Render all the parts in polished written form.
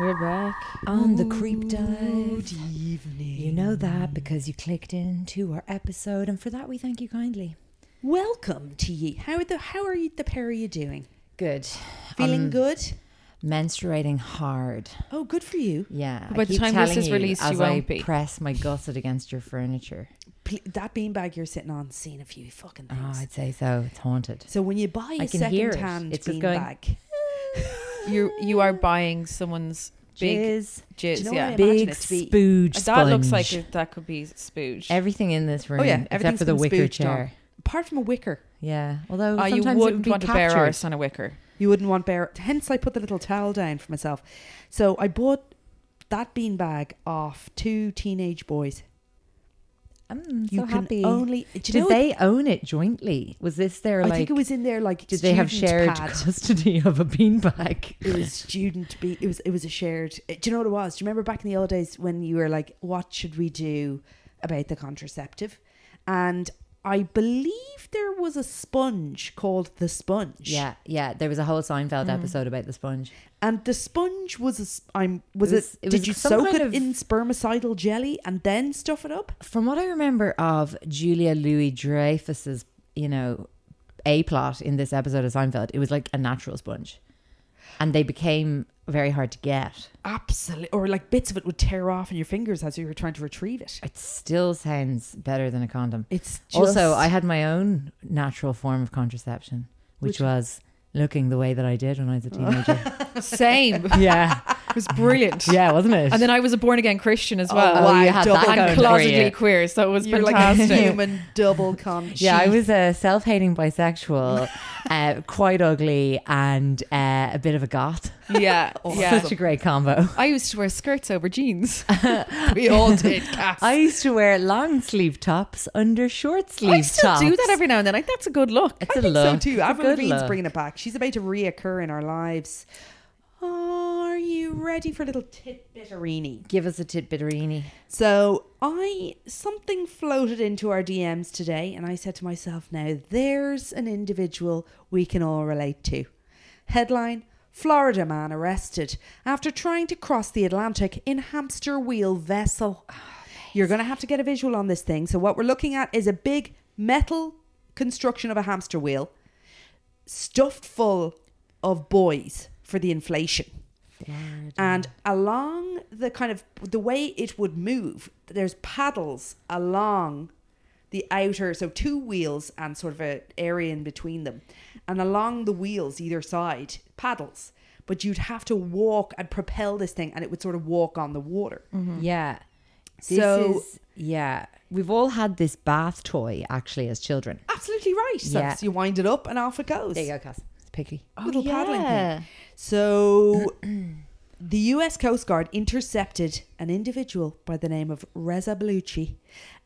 We're back on the Creep Dive. Good evening. You know that because you clicked into our episode, and for that we thank you kindly. Welcome to ye. How are you doing? Good. Feeling good? Menstruating hard. Oh, good for you. Yeah. By the time this is released, you won't be. I press my gusset against your furniture. That beanbag you're sitting on, seen a few fucking things. Oh, I'd say so. It's haunted. So when you buy a second-hand beanbag. You are buying someone's jizz, you know, yeah, big spooge sponge. That looks like that could be spooge. Everything in this room, except for the wicker chair. Apart from a wicker, yeah. Although sometimes you wouldn't want a bare arse on a wicker. You wouldn't want bare. Hence, I put the little towel down for myself. So I bought that beanbag off 2 teenage boys. I'm so happy. Did they own it jointly? Was this their I think it was in their did they have shared custody of a beanbag? It was it was a shared. Do you know what it was? Do you remember back in the old days when you were like, what should we do about the contraceptive? And I believe there was a sponge called the sponge. Yeah. There was a whole Seinfeld episode about the sponge. And the sponge was did you soak it in spermicidal jelly and then stuff it up? From what I remember of Julia Louis-Dreyfus's, A-plot in this episode of Seinfeld, it was like a natural sponge. And they became very hard to get. Absolutely. Or bits of it would tear off in your fingers as you were trying to retrieve it. It still sounds better than a condom. It's just... Also, I had my own natural form of contraception, which was looking the way that I did when I was a teenager. Same. Yeah. It was brilliant. Yeah, wasn't it? And then I was a born-again Christian as well. Oh, you had that and closetedly queer, so it was fantastic. You're like a human double conscience. Yeah, I was a self-hating bisexual, quite ugly, and a bit of a goth. Yeah. Awesome. Such a great combo. I used to wear skirts over jeans. We all did, Cass. I used to wear long sleeve tops under short sleeve tops. I still do that every now and then. That's a good look. It's a look. I think so too. Avril Lavigne's bringing it back. She's about to reoccur in our lives. Are you ready for a little tidbiterini? Give us a tidbiterini. So something floated into our DMs today, and I said to myself, now there's an individual we can all relate to. Headline: Florida man arrested after trying to cross the Atlantic in hamster wheel vessel. Oh, you're going to have to get a visual on this thing. So what we're looking at is a big metal construction of a hamster wheel stuffed full of boys for the inflation. Florida. And along the way it would move, there's paddles along the outer, so two wheels and sort of an area in between them. And along the wheels, either side, paddles. But you'd have to walk and propel this thing, and it would sort of walk on the water. Mm-hmm. Yeah. Yeah, we've all had this bath toy actually as children. Absolutely right. So yeah. You wind it up and off it goes. There you go, Cass. It's picky. Oh, little paddling thing. So the US Coast Guard intercepted an individual by the name of Reza Baluchi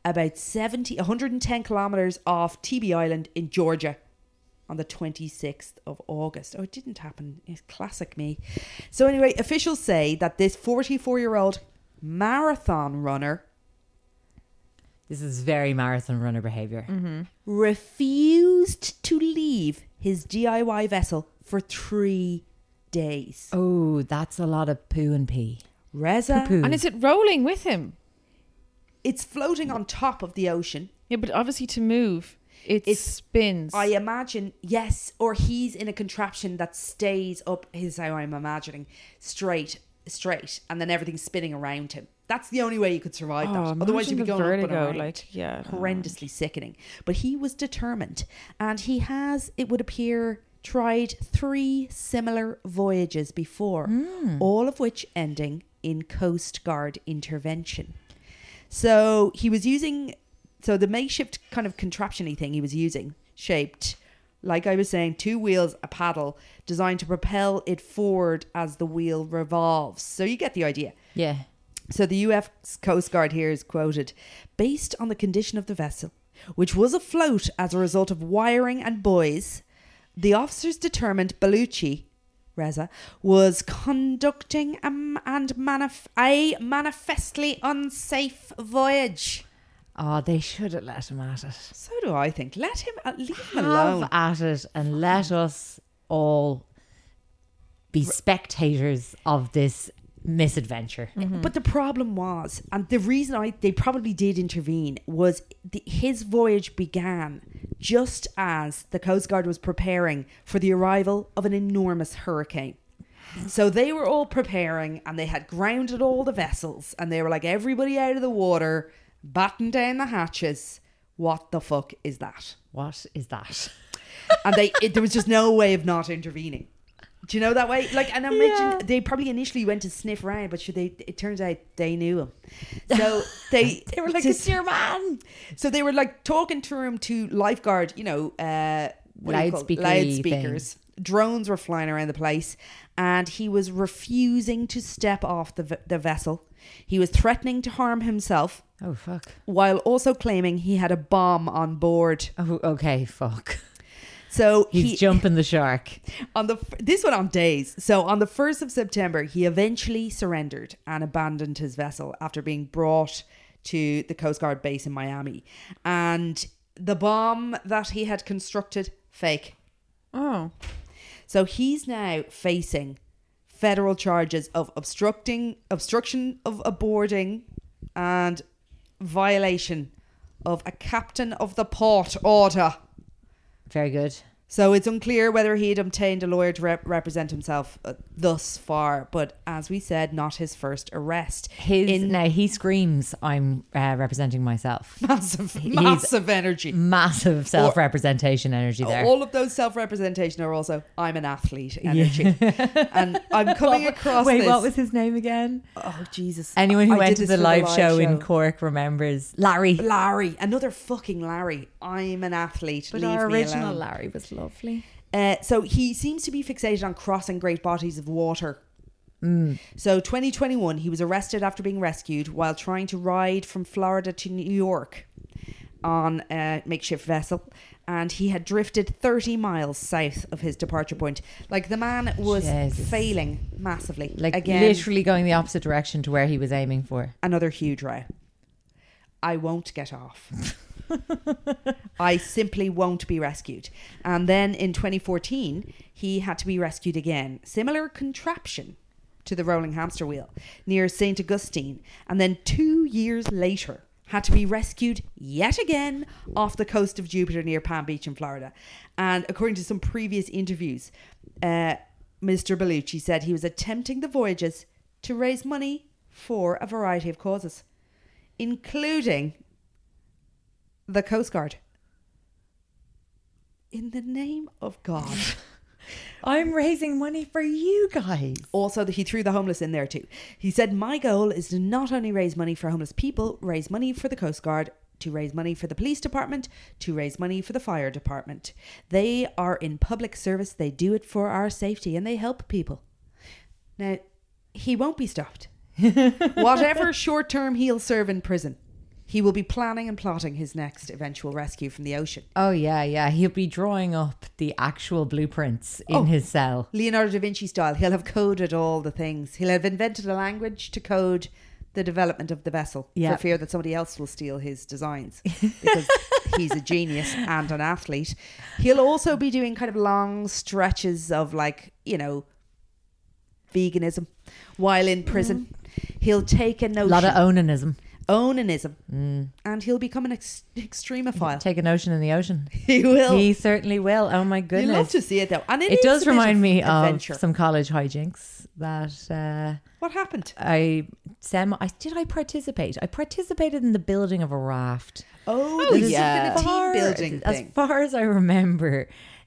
about 110 kilometers off TB Island in Georgia on the 26th of August. Oh, it didn't happen. It's classic me. So anyway, officials say that this 44-year-old marathon runner. This is very marathon runner behavior. Mm-hmm. Refused to leave his DIY vessel for 3 days. Oh, that's a lot of poo and pee. Reza. Poo-poo. And is it rolling with him? It's floating on top of the ocean. Yeah, but obviously to move, it spins. I imagine, yes. Or he's in a contraption that stays up, is how I'm imagining, straight, and then everything's spinning around him. That's the only way you could survive that. Otherwise you'd be going vertigo, up and around. Horrendously sickening. But he was determined, and he has, it would appear, tried 3 similar voyages before, all of which ending in Coast Guard intervention. So he was using, so the makeshift kind of contraption-y thing he was using, shaped, like I was saying, 2 wheels, a paddle, designed to propel it forward as the wheel revolves. So you get the idea. Yeah. So the U.S. Coast Guard here is quoted, based on the condition of the vessel, which was afloat as a result of wiring and buoys, the officers determined Baluchi, Reza, was conducting a manifestly unsafe voyage. Oh, they should have let him at it. So do I think. Let him, leave him alone. Have at it and let us all be spectators of this misadventure. Mm-hmm. But the problem was, and the reason they probably did intervene, was his voyage began just as the Coast Guard was preparing for the arrival of an enormous hurricane. So they were all preparing, and they had grounded all the vessels, and they were like, everybody out of the water, batten down the hatches. What the fuck is that? What is that? And there was just no way of not intervening. Do you know that way? Like, and I imagine they probably initially went to sniff around, but it turns out they knew him. So they were like, it's your man. So they were like talking to him to lifeguard, loudspeakers. Drones were flying around the place, and he was refusing to step off the vessel. He was threatening to harm himself. Oh, fuck. While also claiming he had a bomb on board. Oh, okay, fuck. So he's jumping the shark. This went on days. So on the 1st of September, he eventually surrendered and abandoned his vessel after being brought to the Coast Guard base in Miami. And the bomb that he had constructed, fake. Oh. So he's now facing federal charges of obstruction of a boarding, and violation of a captain of the port order. Very good. So it's unclear whether he had obtained a lawyer to represent himself thus far, but as we said, not his first arrest. Now he screams, "I'm representing myself." Massive energy. Massive self-representation energy there. All of those self-representation are also, "I'm an athlete" energy. Yeah. And I'm coming across Wait, what was his name again? Oh, Jesus. Anyone who went to the live show in Cork remembers Larry. Larry. Another fucking Larry. "I'm an athlete. But leave me alone." Larry was lovely. So he seems to be fixated on crossing great bodies of water. So 2021, he was arrested after being rescued while trying to ride from Florida to New York on a makeshift vessel, and he had drifted 30 miles south of his departure point. Like, the man was failing massively. Like, again, literally going the opposite direction to where he was aiming for. Another huge row. I won't get off. I simply won't be rescued. And then in 2014, he had to be rescued again. Similar contraption to the rolling hamster wheel near St. Augustine. And then 2 years later, had to be rescued yet again off the coast of Jupiter near Palm Beach in Florida. And according to some previous interviews, Mr. Baluchi said he was attempting the voyages to raise money for a variety of causes, including the Coast Guard. In the name of God. I'm raising money for you guys. Also, he threw the homeless in there too. He said, my goal is to not only raise money for homeless people, raise money for the Coast Guard, to raise money for the police department, to raise money for the fire department. They are in public service. They do it for our safety and they help people. Now, he won't be stopped. Whatever short term he'll serve in prison, he will be planning and plotting his next eventual rescue from the ocean. Oh, yeah, yeah. He'll be drawing up the actual blueprints in his cell. Leonardo da Vinci style. He'll have coded all the things. He'll have invented a language to code the development of the vessel for fear that somebody else will steal his designs because he's a genius and an athlete. He'll also be doing kind of long stretches of veganism while in prison. He'll take a notion. A lot of onanism. And he'll become an extremophile. Take a notion in the ocean. He will. He certainly will. Oh my goodness. You love to see it though. And it does remind me of some college hijinks that... what happened? I participated in the building of a raft. Oh yeah. As far as I remember...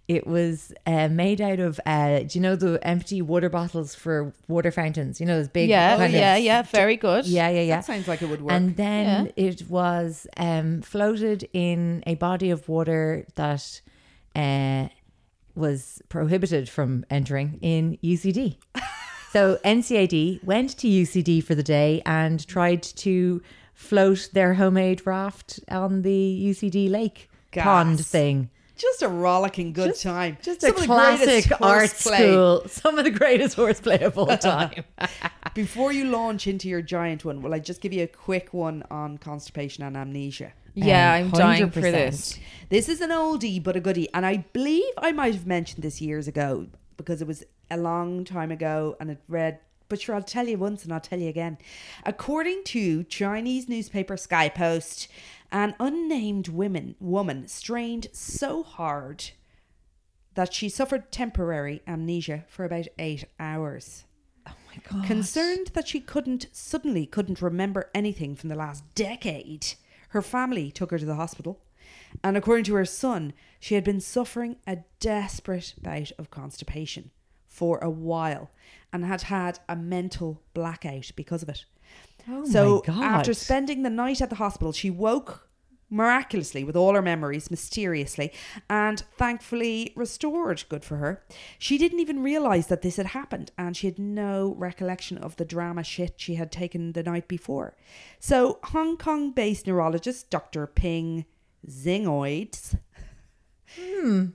It was made out of, do you know the empty water bottles for water fountains? You know, those big... Yeah, very good. Yeah. That sounds like it would work. And then it was floated in a body of water that was prohibited from entering in UCD. So NCAD went to UCD for the day and tried to float their homemade raft on the UCD lake pond thing. Just a rollicking good time. Just a classic art school. Some of the greatest horseplay of all time. Before you launch into your giant one, will I just give you a quick one on constipation and amnesia? Yeah, I'm 100%. Dying for this. This is an oldie but a goodie. And I believe I might have mentioned this years ago because it was a long time ago and it read, but sure, I'll tell you once and I'll tell you again. According to Chinese newspaper Skypost, an unnamed woman strained so hard that she suffered temporary amnesia for about 8 hours. Oh my God. Concerned that she suddenly couldn't remember anything from the last decade, her family took her to the hospital. And according to her son, she had been suffering a desperate bout of constipation for a while and had had a mental blackout because of it. Oh so my God. After spending the night at the hospital, she woke miraculously with all her memories, mysteriously, and thankfully restored. Good for her. She didn't even realise that this had happened and she had no recollection of the drama shit she had taken the night before. So Hong Kong-based neurologist Dr. Ping Zingoids...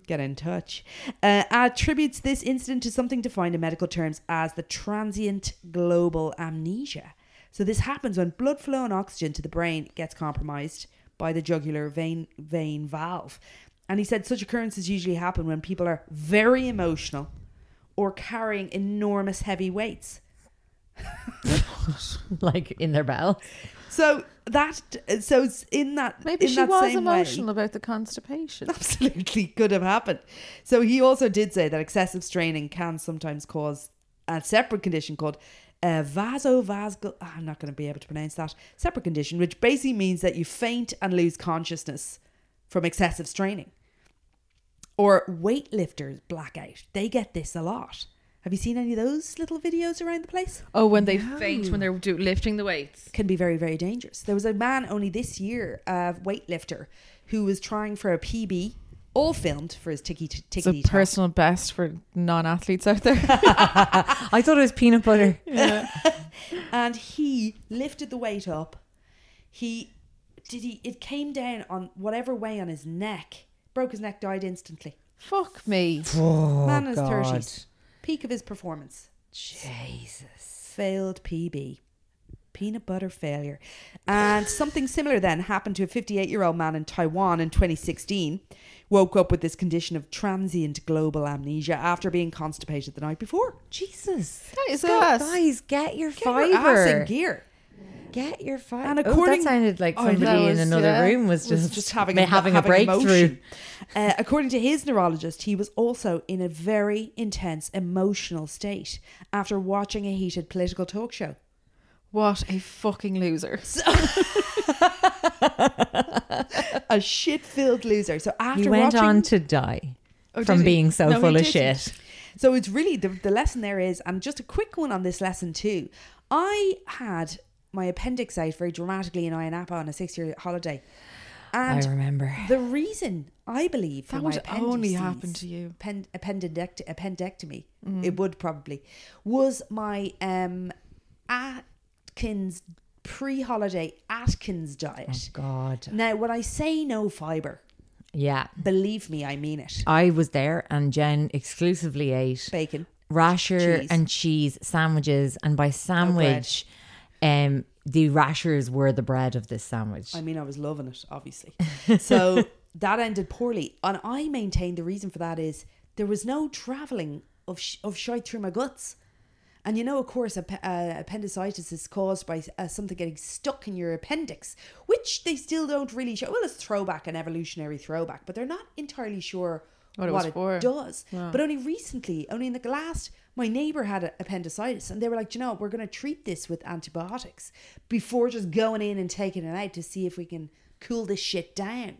get in touch. Attributes this incident to something defined in medical terms as the transient global amnesia. So this happens when blood flow and oxygen to the brain gets compromised by the jugular vein valve. And he said such occurrences usually happen when people are very emotional or carrying enormous heavy weights. Like in their bowel. So in that maybe she was emotional about the constipation. Absolutely could have happened. So he also did say that excessive straining can sometimes cause a separate condition called vasovascular. I'm not going to be able to pronounce that separate condition, which basically means that you faint and lose consciousness from excessive straining. Or weightlifters blackout. They get this a lot. Have you seen any of those little videos around the place? Oh, when they faint, when they're lifting the weights. Can be very, very dangerous. There was a man only this year, a weightlifter, who was trying for a PB, all filmed for his tickety-tack. It's a personal best for non-athletes out there. I thought it was peanut butter. Yeah. And he lifted the weight up. It came down on whatever way on his neck. Broke his neck, died instantly. Fuck me. Oh, man in his 30s. Peak of his performance. Jesus. Failed PB. Peanut butter failure. And something similar then happened to a 58-year-old man in Taiwan in 2016. Woke up with this condition of transient global amnesia after being constipated the night before. Jesus. That is us. Guys, get your ass in gear. Get your fight. And that sounded like somebody in another room was just having a breakthrough. According to his neurologist, he was also in a very intense emotional state after watching a heated political talk show. What a fucking loser. A shit-filled loser. So after he went on to die from being so full of shit. So it's really the lesson there is, and just a quick one on this lesson too. I had my appendix out very dramatically in Ayia Napa on a 6-year holiday. And I remember. The reason, I believe, that would only happen to you. Appendectomy, it would probably, was my Atkins pre-holiday Atkins diet. Oh, God. Now, when I say no fibre, yeah, believe me, I mean it. I was there and Jen exclusively ate bacon, rasher cheese, and cheese sandwiches. And by sandwich, the rashers were the bread of this sandwich. I mean, I was loving it, obviously. So that ended poorly. And I maintain the reason for that is there was no travelling of shite through my guts. And you know, of course, appendicitis is caused by something getting stuck in your appendix, which they still don't really show. Well, it's throwback, an evolutionary throwback, but they're not entirely sure what it does. Yeah. But only recently, my neighbour had appendicitis and they were like, you know, we're going to treat this with antibiotics before just going in and taking it out to see if we can cool this shit down.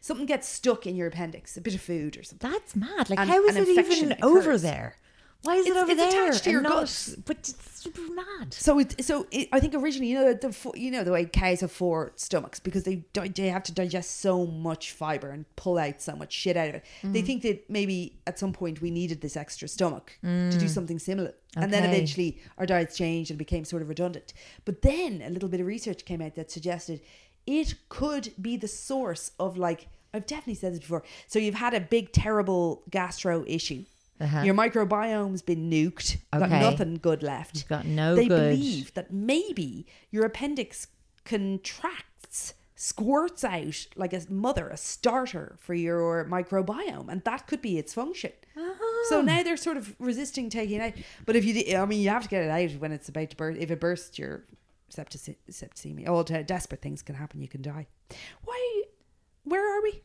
Something gets stuck in your appendix, a bit of food or something. That's mad. Like, how is it even over there? Why is it over there? It's attached to your gut. But it's super mad. So I think originally, the way cows have 4 stomachs because they have to digest so much fibre and pull out so much shit out of it. Mm. They think that maybe at some point we needed this extra stomach to do something similar. Okay. And then eventually our diets changed and became sort of redundant. But then a little bit of research came out that suggested it could be the source of, like, I've definitely said this before. So you've had a big, terrible gastro issue. Uh-huh. Your microbiome's been nuked. Okay. Got nothing good left. You've got no good. They believe that maybe your appendix contracts, squirts out like a starter for your microbiome, and that could be its function. Uh-huh. So now they're sort of resisting taking it out. But if you have to get it out when it's about to burst. If it bursts, you're septicemia. All desperate things can happen. You can die. Why? Where are we?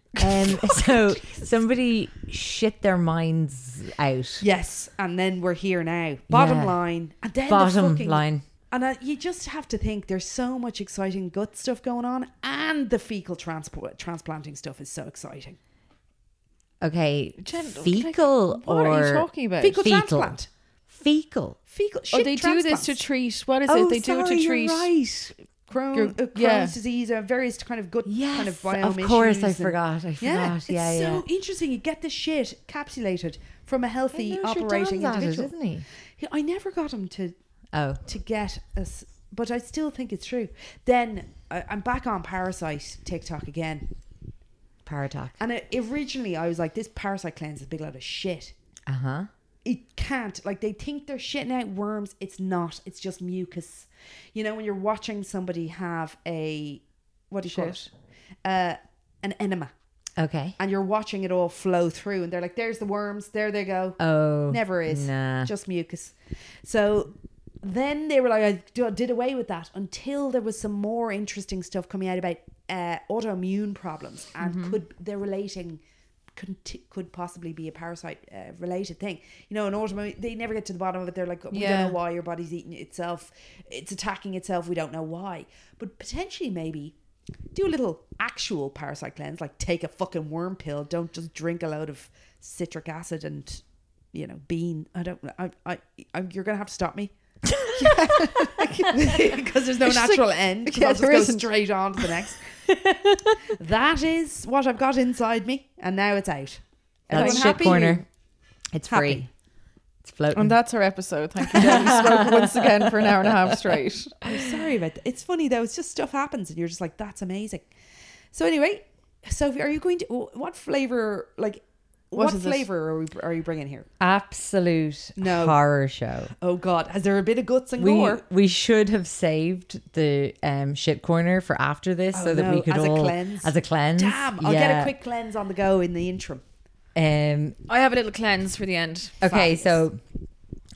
So somebody shit their minds out. Yes, and then we're here now. Bottom line. And then bottom line. And you just have to think there's so much exciting gut stuff going on, and the fecal transplanting stuff is so exciting. Okay, fecal, what are you talking about? Fecal transplant. Fecal. Shit, they do this to treat. What is it? They do it to treat. Right. Crohn's disease or various kind of gut kind of biome issues. Of course, issues I forgot. Yeah, it's so interesting. You get the shit capsulated from a healthy operating individual. Isn't he? I never got him to get us, but I still think it's true. Then I'm back on Parasite TikTok again. Paratalk. And originally I was like, this Parasite cleanse is a big load of shit. Uh huh. It can't, like, they think they're shitting out worms. It's not. It's just mucus. You know, when you're watching somebody have a, what do you call it? An enema. Okay. And you're watching it all flow through and they're like, there's the worms. There they go. Oh. Never is. Nah. Just mucus. So then they were like, I did away with that until there was some more interesting stuff coming out about autoimmune problems and could possibly be a parasite related thing. You know, an autoimmune, they never get to the bottom of it. They're like, we don't know why your body's eating itself. It's attacking itself. We don't know why. But potentially maybe do a little actual parasite cleanse, like take a fucking worm pill. Don't just drink a load of citric acid and, you know, bean. I don't know. You're going to have to stop me. Because there's no natural end. I'll just go straight on to the next. That is what I've got inside me, and now it's out. That's Shit Corner. It's happy. Free. It's floating. And that's our episode. Thank you, Jen. We spoke once again for an hour and a half straight. I'm sorry about that. It's funny though. It's just stuff happens, and you're just like, that's amazing. So anyway, Sophie, are you going to what flavour? Like, what flavour are you bringing here? Absolute horror show. Oh God, has there a bit of guts and gore? We should have saved the shit corner for after this that we could as a cleanse. Damn, I'll get a quick cleanse on the go in the interim. I have a little cleanse for the end. Okay, Fabulous. So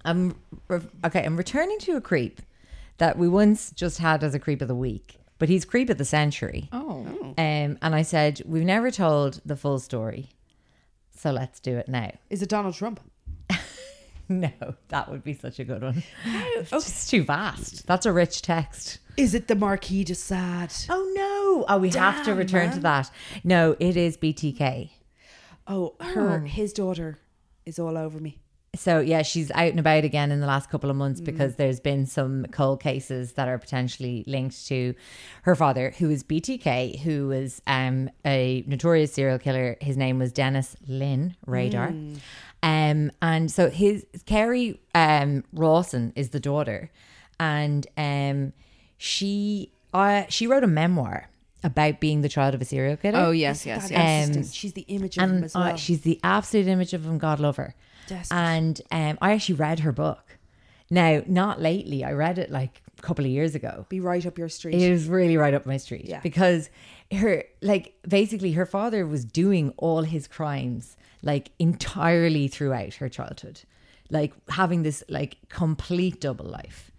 I'm returning to a creep that we once just had as a creep of the week, but he's creep of the century. Oh. And I said, we've never told the full story. So let's do it now. Is it Donald Trump? No, that would be such a good one. It's too vast. That's a rich text. Is it the Marquis de Sade? Oh no. true. Oh, we have to return to that. No, it is BTK. Oh, his daughter is all over me. So yeah, she's out and about again in the last couple of months because there's been some cold cases that are potentially linked to her father, who is BTK, who was a notorious serial killer. His name was Dennis Lynn Rader. And so his Kerry Rawson is the daughter, and she wrote a memoir about being the child of a serial killer. Oh yes, yes, yes. She's the image of him as well. She's the absolute image of him. God love her. Desperate. And I actually read her book. Now, not lately. I read it like a couple of years ago. Be right up your street. It was really right up my street. Yeah. Because her, like, basically her father was doing all his crimes like entirely throughout her childhood, like having this like complete double life.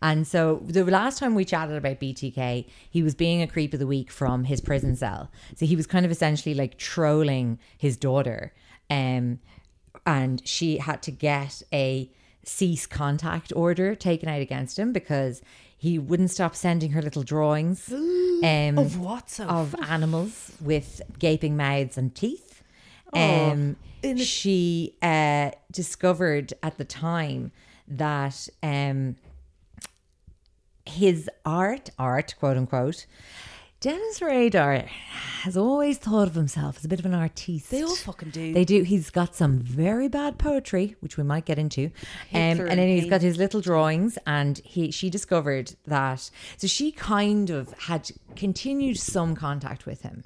And so the last time we chatted about BTK, he was being a creep of the week from his prison cell. So he was kind of essentially like trolling his daughter, and she had to get a cease contact order taken out against him because he wouldn't stop sending her little drawings of what? Of animals with gaping mouths and teeth. She discovered at the time that his art, quote unquote, Dennis Rader has always thought of himself as a bit of an artiste. They all fucking do. They do. He's got some very bad poetry, which we might get into. And then he's got his little drawings, and she discovered that. So she kind of had continued some contact with him.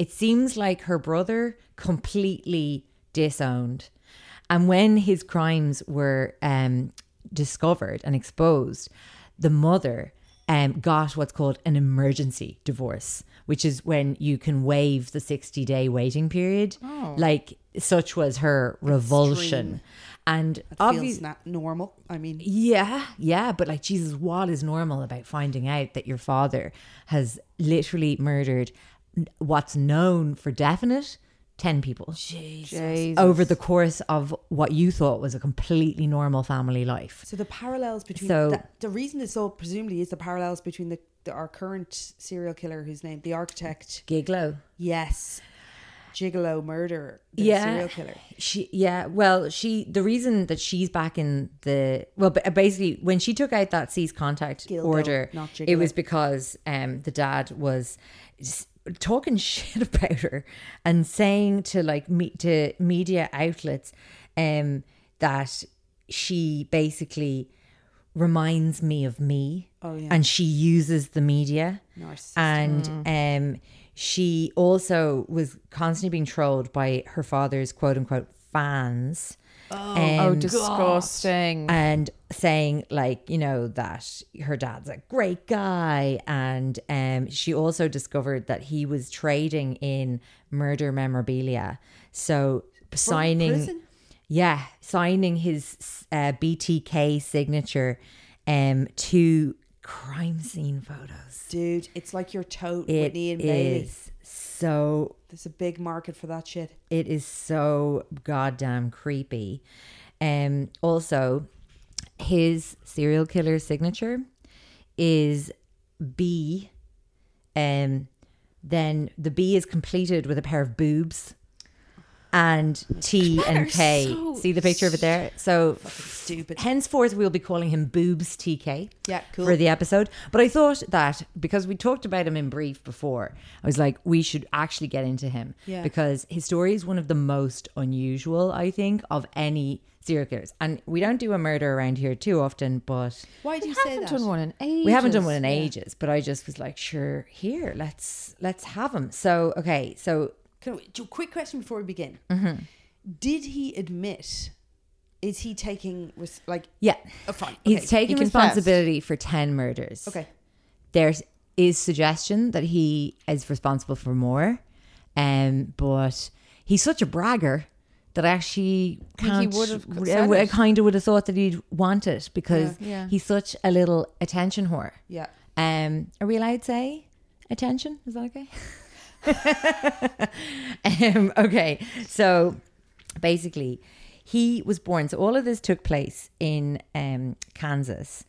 It seems like her brother completely disowned. And when his crimes were discovered and exposed, the mother got what's called an emergency divorce, which is when you can waive the 60-day waiting period. Oh. Like, such was her revulsion. Extreme. And obviously feels not normal. I mean, yeah, but like, Jesus, what is normal about finding out that your father has literally murdered what's known for definite 10 people? Jesus. Over the course of what you thought was a completely normal family life. So the parallels between the reason it's all presumably is the parallels between our current serial killer, who's named the architect Gigolo. Yes. Gigolo murderer, serial killer. The reason that she's back in basically when she took out that cease contact order, it was because the dad was talking shit about her and saying to to media outlets that she basically reminds me of me. Oh, yeah. And she uses the media. Narcissistic. And she also was constantly being trolled by her father's quote unquote fans. Disgusting. And saying that her dad's a great guy. And she also discovered that he was trading in murder memorabilia. So signing his BTK signature to crime scene photos. Dude, it's like your tote, Whitney and Bailey. It is so... There's a big market for that shit. It is so goddamn creepy. Also, his serial killer signature is B. Then the B is completed with a pair of boobs and T that and K. So see the picture of it there? So stupid. Henceforth, we'll be calling him Boobs TK. Yeah, cool. For the episode. But I thought that because we talked about him in brief before, I was like, we should actually get into him. Yeah. Because his story is one of the most unusual, I think, of any serial killers. And we don't do a murder around here too often, but why do you say that? We haven't done one in ages, but I just was like, sure, here, let's have him. So, okay, so quick question before we begin. Mm-hmm. Did he admit? Is he taking he's taking responsibility for 10 murders. Okay. There is suggestion that he is responsible for more, but he's such a bragger that I actually I kind of would have thought that he'd want it because he's such a little attention whore. Yeah. Are we allowed to say attention? Is that okay? Okay, so basically he was born, so all of this took place in Kansas,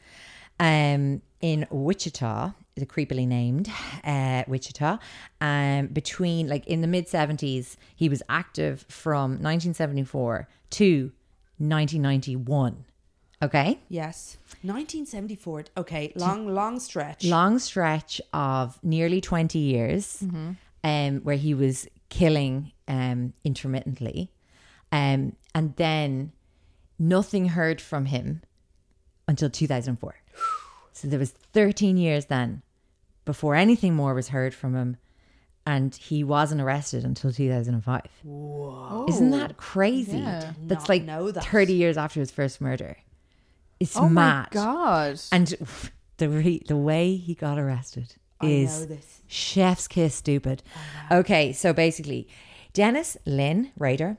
in Wichita the creepily named Wichita, between like in the mid 70s. He was active from 1974 to 1991. Okay. Yes. 1974. Okay. Long stretch. Long stretch of nearly 20 years, mm-hmm. Where he was killing intermittently. And then nothing heard from him until 2004. So there was 13 years then before anything more was heard from him. And he wasn't arrested until 2005. Whoa. Isn't that crazy? Yeah. That's like 30 years after his first murder. It's mad. Oh my God. And the way he got arrested is chef's kiss stupid. Okay, so basically, Dennis Lynn Rader,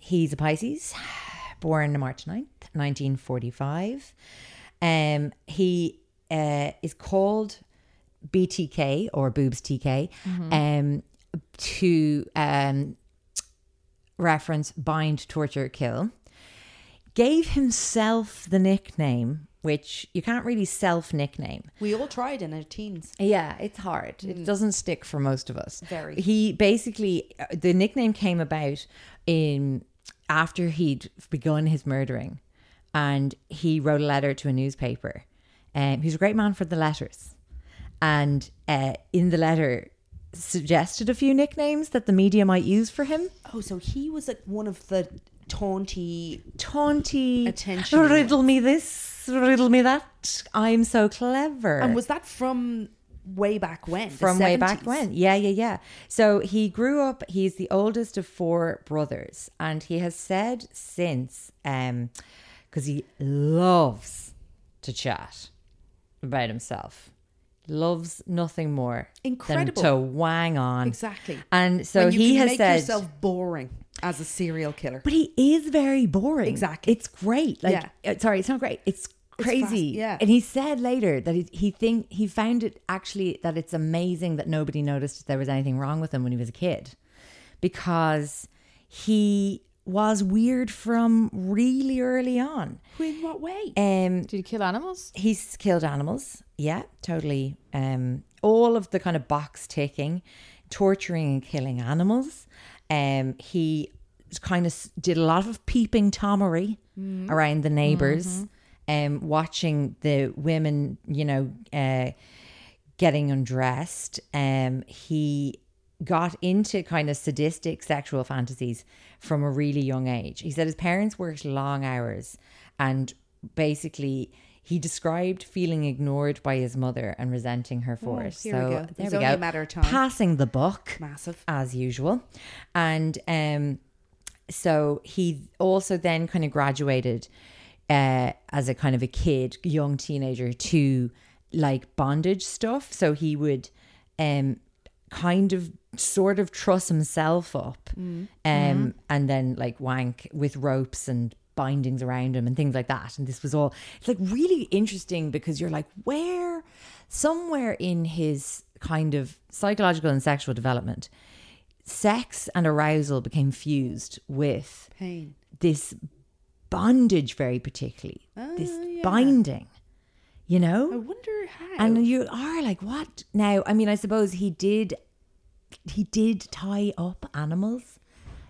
he's a Pisces, born March 9th, 1945. He is called BTK or Boobs TK, mm-hmm. To reference bind, torture, kill. Gave himself the nickname, which you can't really self-nickname. We all tried in our teens. Yeah, it's hard. It doesn't stick for most of us. Very. He basically, the nickname came about after he'd begun his murdering, and he wrote a letter to a newspaper. He's a great man for the letters. And in the letter suggested a few nicknames that the media might use for him. Oh, so he was like one of the taunty attention. Riddle me this, riddle me that. I'm so clever. And was that from way back when? From way back when. Yeah. So he grew up, he's the oldest of four brothers. And he has said since, because he loves to chat about himself. Loves nothing more than to wang on. Exactly. And so he has said... you make yourself boring as a serial killer. But he is very boring. Exactly. It's great. Sorry, it's not great. It's crazy. It's yeah. And he said later that he found it actually that it's amazing that nobody noticed there was anything wrong with him when he was a kid. Because he was weird from really early on. In what way? Did he kill animals? He's killed animals. Yeah, totally. All of the kind of box ticking, torturing and killing animals. He kind of did a lot of peeping Tomery around the neighbours, mm-hmm. Watching the women, getting undressed. He got into kind of sadistic sexual fantasies from a really young age. He said his parents worked long hours, and basically... he described feeling ignored by his mother and resenting her for it. So we go. There we go. A matter of time. Passing the buck. Massive. As usual. And so he also then kind of graduated as a kind of a kid, young teenager, to like bondage stuff. So he would kind of sort of truss himself up and then like wank with ropes and bindings around him and things like that. And this was all, it's like really interesting because you're like, somewhere in his kind of psychological and sexual development, sex and arousal became fused with pain, this bondage, very particularly binding, I wonder how. And you are like, what now? I mean, I suppose he did tie up animals.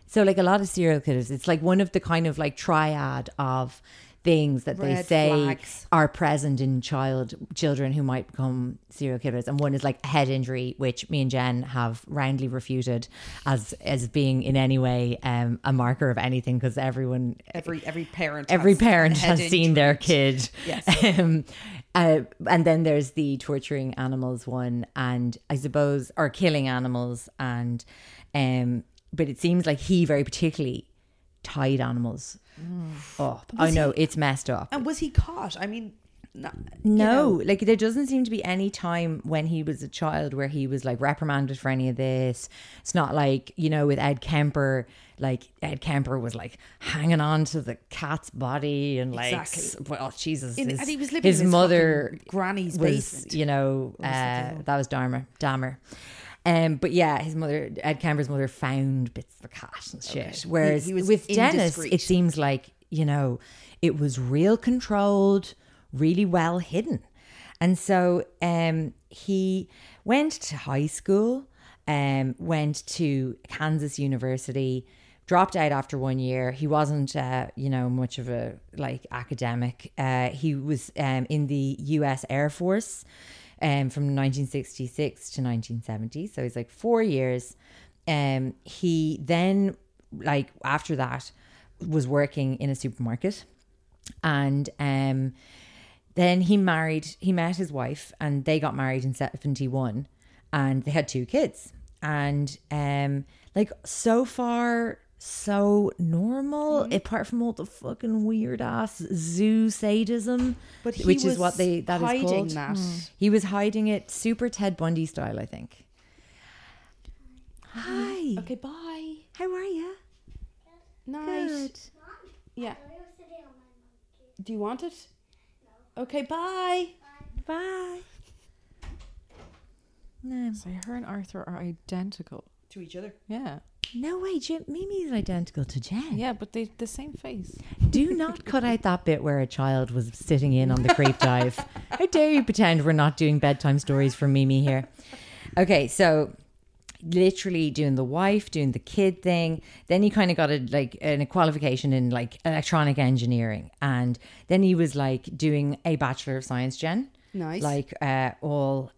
So like a lot of serial killers, it's like one of the kind of like triad of things that red they say flags are present in children who might become serial killers. And one is like head injury, which me and Jen have roundly refuted as being in any way a marker of anything, because every parent has seen their kid. Yes. And then there's the torturing animals one, and I suppose, or killing animals, and but it seems like he very particularly tied animals up. I know, it's messed up. And was he caught? I mean, no. Like there doesn't seem to be any time when he was a child where he was like reprimanded for any of this. It's not like, with Ed Kemper, like Ed Kemper was like hanging on to the cat's body and like, well, Jesus. And he was living his in his mother granny's basement. That was Dahmer. But yeah, his mother, Ed Kemper's mother, found bits of the cat and shit. Okay. Whereas with Dennis, it seems like, it was real controlled, really well hidden. And so he went to high school, went to Kansas University, dropped out after 1 year. He wasn't, much of a academic. He was in the U.S. Air Force from 1966 to 1970. So he's 4 years. He then, after that, was working in a supermarket. And then he met his wife, and they got married in 1971, and they had two kids. And so far, so normal, apart from all the fucking weird ass zoo sadism, but which is what that is called. That. Mm. He was hiding it, super Ted Bundy style, I think. Hi. Okay, bye. How are you? Nice. Good. Yeah. Do you want it? No. Okay, bye. Bye. No. So her and Arthur are identical to each other. Yeah. No way, Mimi's identical to Jen. Yeah, but they the same face. Do not cut out that bit where a child was sitting in on the creep dive. How dare you pretend we're not doing bedtime stories for Mimi here. Okay, so literally doing the wife, doing the kid thing. Then he kind of got a qualification in electronic engineering. And then he was doing a Bachelor of Science, Jen. Nice. All...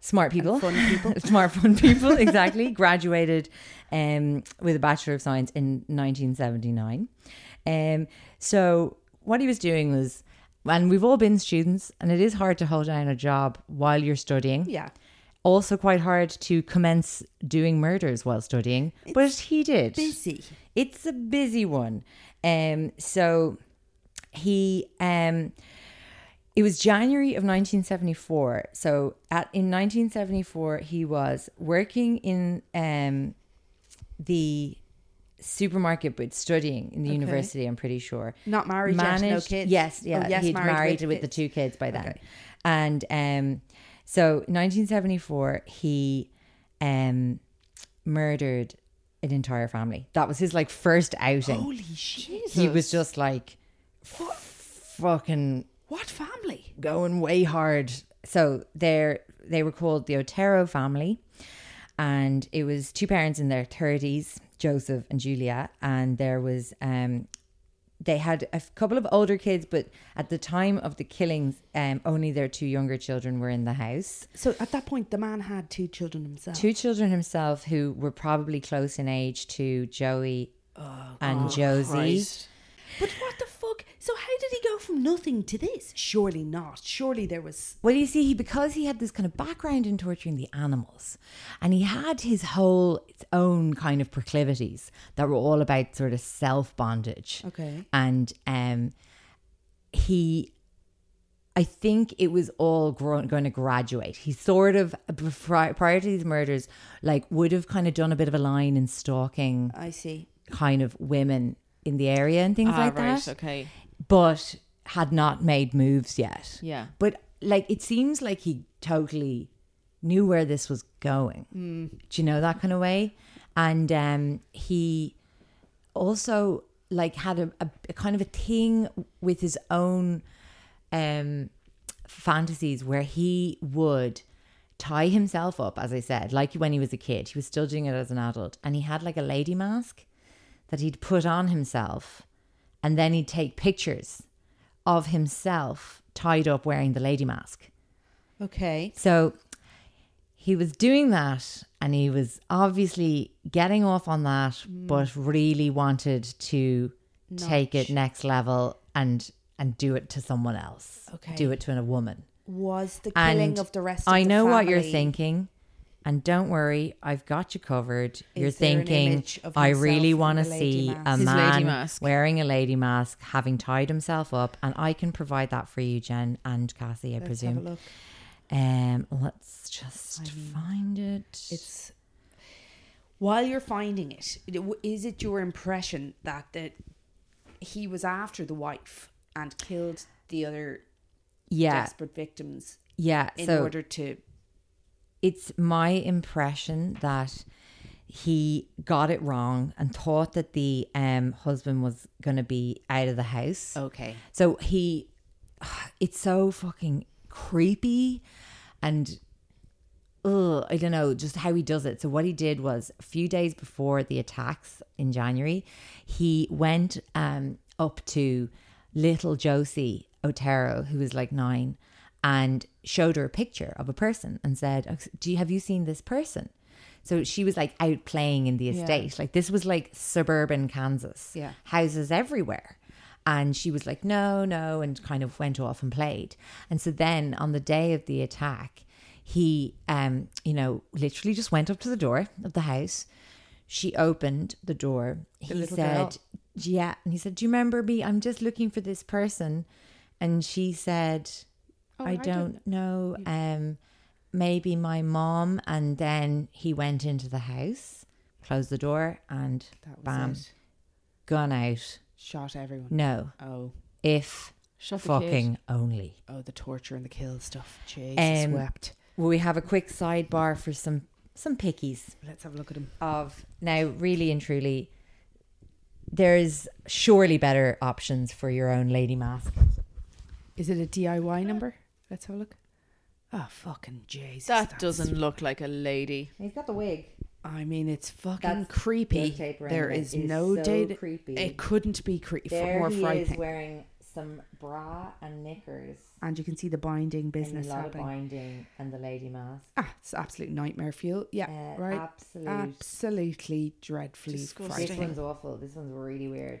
Smart people. Fun people. Smart, fun people, exactly. Graduated with a Bachelor of Science in 1979. So what he was doing was, and we've all been students, and it is hard to hold down a job while you're studying. Yeah. Also quite hard to commence doing murders while studying, but he did. Busy. It's a busy one. So he... It was January of 1974. So in 1974, he was working in the supermarket, but studying in the university, I'm pretty sure. Not married yet, no kids. Yes, yeah. Oh, yes, he'd married with the two kids by then. Okay. And so 1974, he murdered an entire family. That was his first outing. Holy shit. He was just fucking... What family? Going way hard. So they were called the Otero family, and it was two parents in their 30s, Joseph and Julia, and there was they had a couple of older kids, but at the time of the killings, only their two younger children were in the house. So at that point, the man had two children himself. Who were probably close in age to Joey and Josie. Christ. But what the fuck? So how did he go from nothing to this? Surely not. Surely there was... Well, you see, because he had this kind of background in torturing the animals, and he had its own kind of proclivities that were all about sort of self-bondage. Okay. And I think it was all going to graduate. He sort of, prior to these murders, would have kind of done a bit of a line in stalking... I see. ...kind of women... in the area and things that. Okay. But had not made moves yet. Yeah. But it seems like he totally knew where this was going. Mm. Do you know that kind of way? And he also had a kind of a thing with his own fantasies where he would tie himself up, as I said, when he was a kid. He was still doing it as an adult, and he had a lady mask that he'd put on himself, and then he'd take pictures of himself tied up wearing the lady mask. Okay. So he was doing that, and he was obviously getting off on that, but really wanted to take it next level and do it to someone else. Okay. Do it to a woman. Was the killing of the rest of the family. I know what you're thinking. And don't worry, I've got you covered. You're thinking, I really want to see a man wearing a lady mask, having tied himself up. And I can provide that for you, Jen and Cassie, I presume. Let's have a look. Let's just find it. While you're finding it, is it your impression that he was after the wife and killed the other desperate victims in order to... It's my impression that he got it wrong and thought that the husband was going to be out of the house. Okay. So he it's so fucking creepy and I don't know just how he does it. So what he did was a few days before the attacks in January, he went up to little Josie Otero, who was like 9, and showed her a picture of a person and said, have you seen this person? So she was like out playing in the estate. Yeah. Like this was like suburban Kansas. Yeah. Houses everywhere. And she was like, no, and kind of went off and played. And so then on the day of the attack, he, literally just went up to the door of the house. She opened the door. He said, yeah. And he said, do you remember me? I'm just looking for this person. And she said, I don't know. Yeah. Maybe my mom. And then he went into the house, closed the door, and bam, it. Gun out. Shot everyone. No. Oh. If shot fucking only. Oh, the torture and the kill stuff. Jesus wept. Well, we have a quick sidebar for some pickies. Let's have a look at them. Of now, really and truly, there's surely better options for your own lady mask. Is it a DIY number? Let's have a look. Oh, fucking Jesus. That doesn't look like a lady. He's got the wig. I mean, it's fucking creepy. There is no data. Creepy. It couldn't be creepy. There he is wearing some bra and knickers. And you can see the binding business happening. A lot of binding and the lady mask. Ah, it's absolute nightmare fuel. Yeah, right. Absolutely dreadfully disgusting. This one's awful. This one's really weird.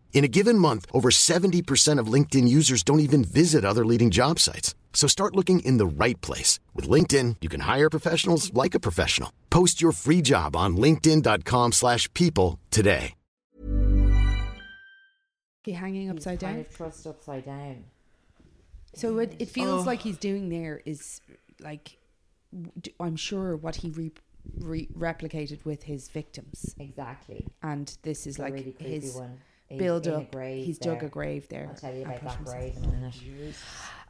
In a given month, over 70% of LinkedIn users don't even visit other leading job sites. So start looking in the right place. With LinkedIn, you can hire professionals like a professional. Post your free job on linkedin.com/people today. He's hanging upside down. He's kind of trussed upside down. So it feels like he's doing there is like, I'm sure what he replicated with his victims. Exactly. And this is like a really creepy one. Build up. He's dug a grave there. I'll tell you about that grave in a minute.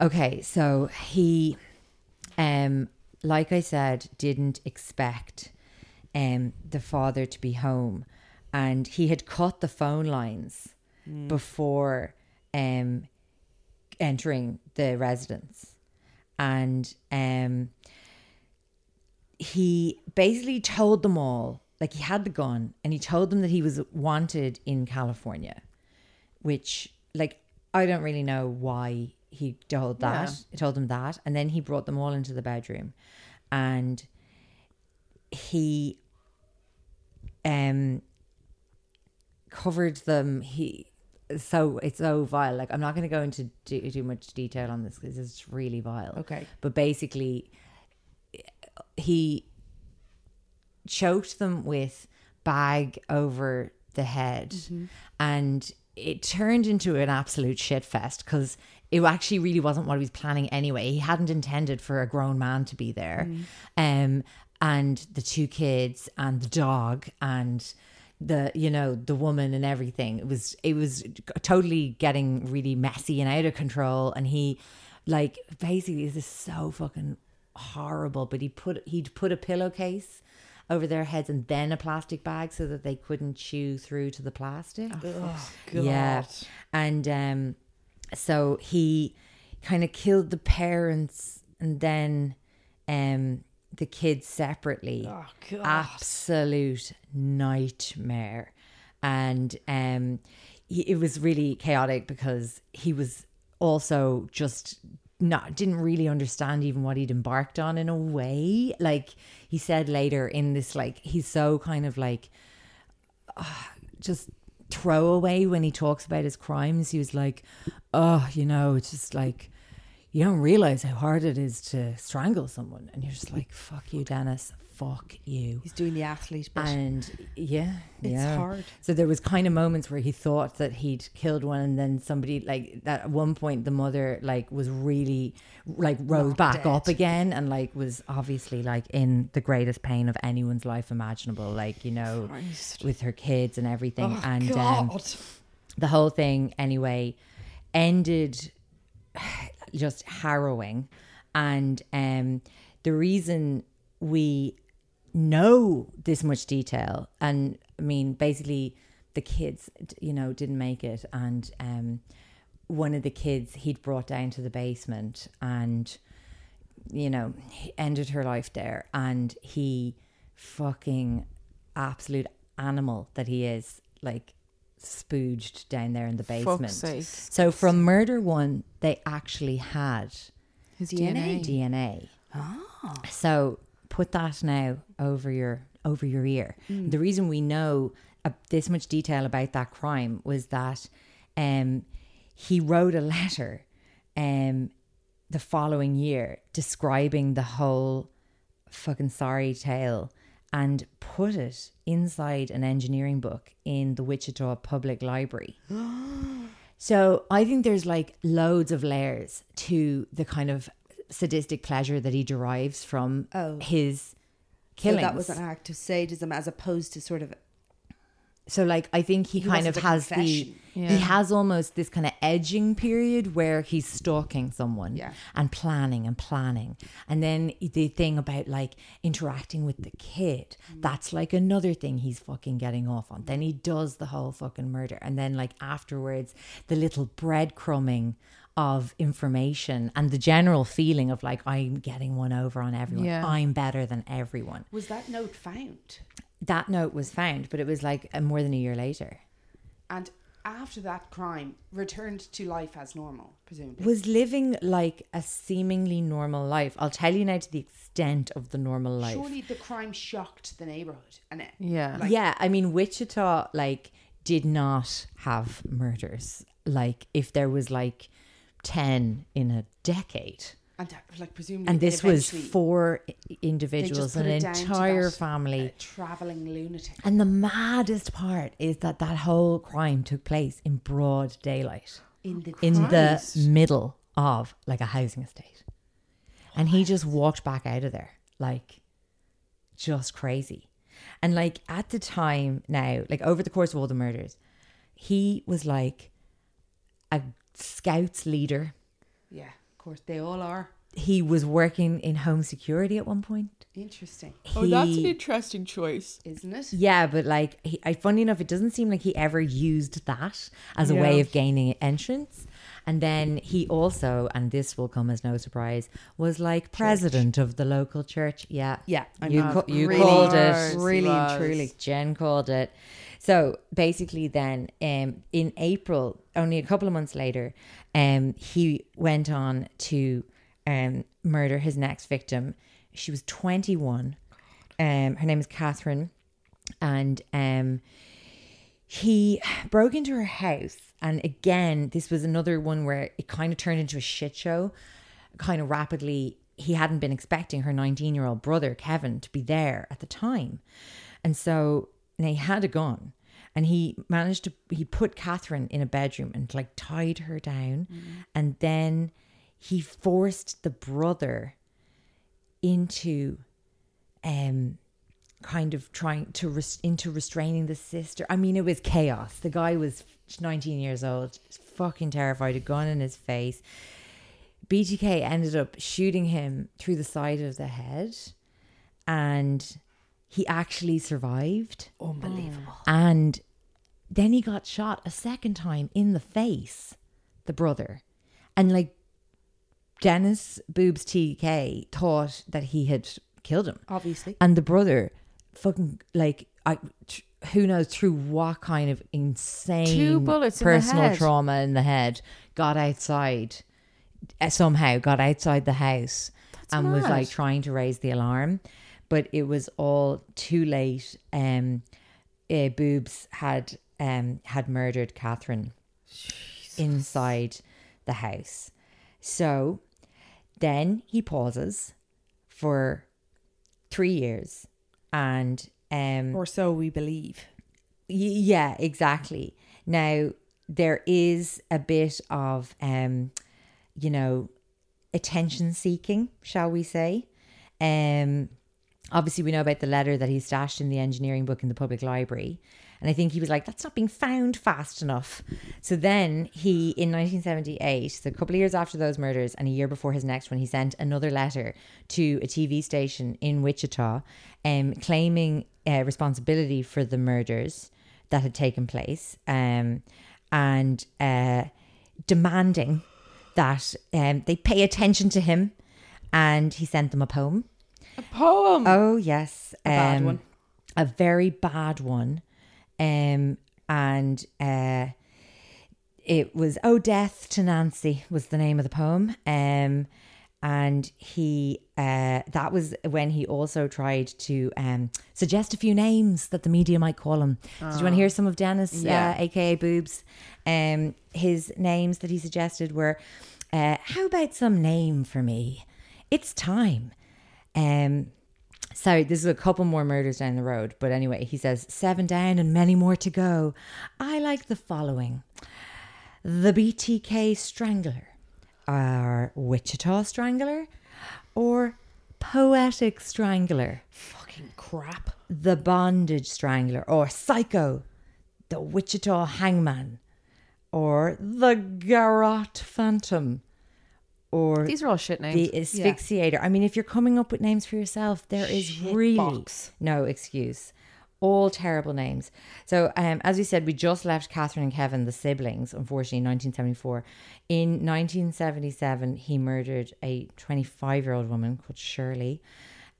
Okay, so he, like I said, didn't expect the father to be home, and he had cut the phone lines before entering the residence, and he basically told them all. Like he had the gun and he told them that he was wanted in California, which like, I don't really know why he told that. Yeah. He told them that. And then he brought them all into the bedroom and he covered them. So it's so vile. Like I'm not going to go into too much detail on this because it's really vile. Okay. But basically he choked them with bag over the head and it turned into an absolute shit fest because it actually really wasn't what he was planning anyway. He hadn't intended for a grown man to be there. And the 2 kids and the dog and the, you know, the woman and everything. It was totally getting really messy and out of control. And he like, basically this is so fucking horrible, but he'd put a pillowcase over their heads and then a plastic bag so that they couldn't chew through to the plastic. Oh, God. Yeah. And so he kind of killed the parents and then the kids separately. Oh, God. Absolute nightmare. And it was really chaotic because he was also just didn't really understand even what he'd embarked on in a way. Like he said later in this, like, he's so kind of like just throwaway when he talks about his crimes. He was like, oh, you know, it's just like, you don't realize how hard it is to strangle someone. And you're just like, fuck you, Dennis. Fuck you. He's doing the athlete bit. And it's hard. So there was kind of moments where he thought that he'd killed one, and then somebody like that. At one point, the mother like was really like rose back up again, and like was obviously like in the greatest pain of anyone's life imaginable. Like, you know, Christ. With her kids and everything, and the whole thing anyway ended just harrowing. And the reason we know this much detail, and I mean basically the kids, you know, didn't make it, and one of the kids he'd brought down to the basement, and you know, he ended her life there. And he, fucking absolute animal that he is, like spooged down there in the basement. So from murder one, they actually had his DNA. Oh. So put that now over your ear. The reason we know this much detail about that crime was that he wrote a letter the following year describing the whole fucking sorry tale, and put it inside an engineering book in the Wichita Public Library. So I think there's like loads of layers to the kind of sadistic pleasure that he derives from his killings. So that was an act of sadism as opposed to sort of... So like, I think he kind of has confession. He has almost this kind of edging period where he's stalking someone and planning. And then the thing about like interacting with the kid, that's like another thing he's fucking getting off on. Then he does the whole fucking murder. And then like afterwards, the little breadcrumbing of information and the general feeling of like, I'm getting one over on everyone. Yeah. I'm better than everyone. Was that note found? That note was found, but it was like more than a year later. And after that crime, returned to life as normal, presumably. Was living like a seemingly normal life. I'll tell you now to the extent of the normal life. Surely the crime shocked the neighborhood. And I mean, Wichita like did not have murders. Like if there was like 10 in a decade, and like presumably, and this was 4 individuals, an entire family, traveling lunatic. And the maddest part is that that whole crime took place in broad daylight, in the middle of like a housing estate, and he just walked back out of there like just crazy. And like at the time now, like over the course of all the murders, he was like a Scouts leader. Yeah, of course they all are. He was working in home security at one point. Interesting. That's an interesting choice, isn't it? Yeah, but like, funny enough, it doesn't seem like he ever used that as a way of gaining entrance. And then he also, and this will come as no surprise, was like president of the local church. Yeah, yeah. You called it. Really and truly, Jen called it. So basically then in April, only a couple of months later, he went on to murder his next victim. She was 21. Her name is Catherine. And he broke into her house. And again, this was another one where it kind of turned into a shit show kind of rapidly. He hadn't been expecting her 19-year-old brother, Kevin, to be there at the time. And so... And he had a gun, and he put Catherine in a bedroom and like tied her down. And then he forced the brother into kind of trying to restraining the sister. I mean, it was chaos. The guy was 19 years old, fucking terrified, a gun in his face. BTK ended up shooting him through the side of the head, and he actually survived. Unbelievable. And then he got shot a second time in the face, the brother. And like Dennis Boobs TK thought that he had killed him. Obviously. And the brother fucking like... who knows through what kind of insane personal trauma in the head, got outside, somehow got outside the house. That's and mad. Was like trying to raise the alarm. But it was all too late. Boobs had murdered Catherine. Jesus. Inside the house. So then he pauses for 3 years and... or so we believe. Yeah, exactly. Now, there is a bit of, you know, attention seeking, shall we say. Obviously, we know about the letter that he stashed in the engineering book in the public library. And I think he was like, that's not being found fast enough. So then he, in 1978, so a couple of years after those murders and a year before his next one, he sent another letter to a TV station in Wichita claiming responsibility for the murders that had taken place and demanding that they pay attention to him. And he sent them a poem. A poem? Oh, yes. A bad one. A very bad one. And it was Oh Death to Nancy was the name of the poem. And he that was when he also tried to suggest a few names that the media might call him. Oh. So do you want to hear some of Dennis, aka Boobs? His names that he suggested were how about some name for me? It's time. Sorry, this is a couple more murders down the road. But anyway, he says, 7 down and many more to go. I like the following. The BTK Strangler. Or Wichita Strangler. Or Poetic Strangler. Fucking crap. The Bondage Strangler. Or Psycho. The Wichita Hangman. Or The Garrote Phantom. Or these are all shit names. The Asphyxiator. Yeah. I mean, if you're coming up with names for yourself, there is shit really box. No excuse. All terrible names. So, as we said, we just left Catherine and Kevin, the siblings, unfortunately, in 1974. In 1977, he murdered a 25-year-old woman called Shirley.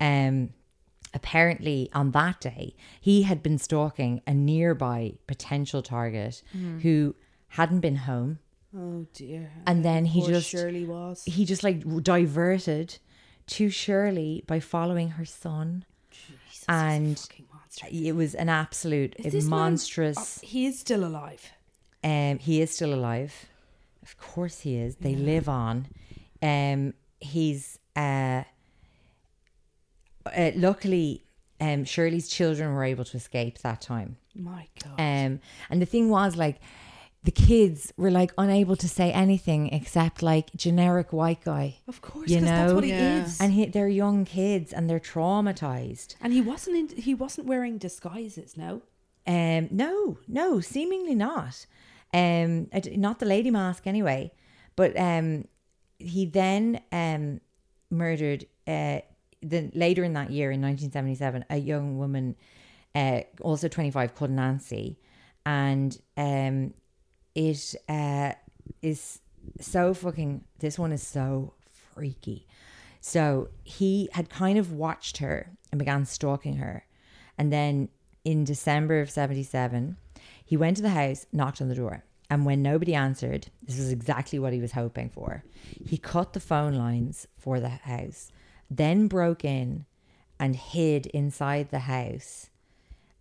Apparently, on that day, he had been stalking a nearby potential target who hadn't been home. Oh dear. And then he just Shirley was. He just like diverted to Shirley by following her son. Jesus, and fucking monster. It was an absolute monstrous man, he is still alive. He is still alive. Of course he is. They live on. He's luckily Shirley's children were able to escape that time. My God. And the thing was like the kids were like unable to say anything except like generic white guy. Of course, because that's what he is. And they're young kids and they're traumatized. And he wasn't wearing disguises, no? No, seemingly not. Not the lady mask anyway. But he then murdered, later in that year in 1977, a young woman, also 25, called Nancy. And... it is so fucking... This one is so freaky. So he had kind of watched her and began stalking her. And then in December of 77, he went to the house, knocked on the door. And when nobody answered, this is exactly what he was hoping for. He cut the phone lines for the house, then broke in and hid inside the house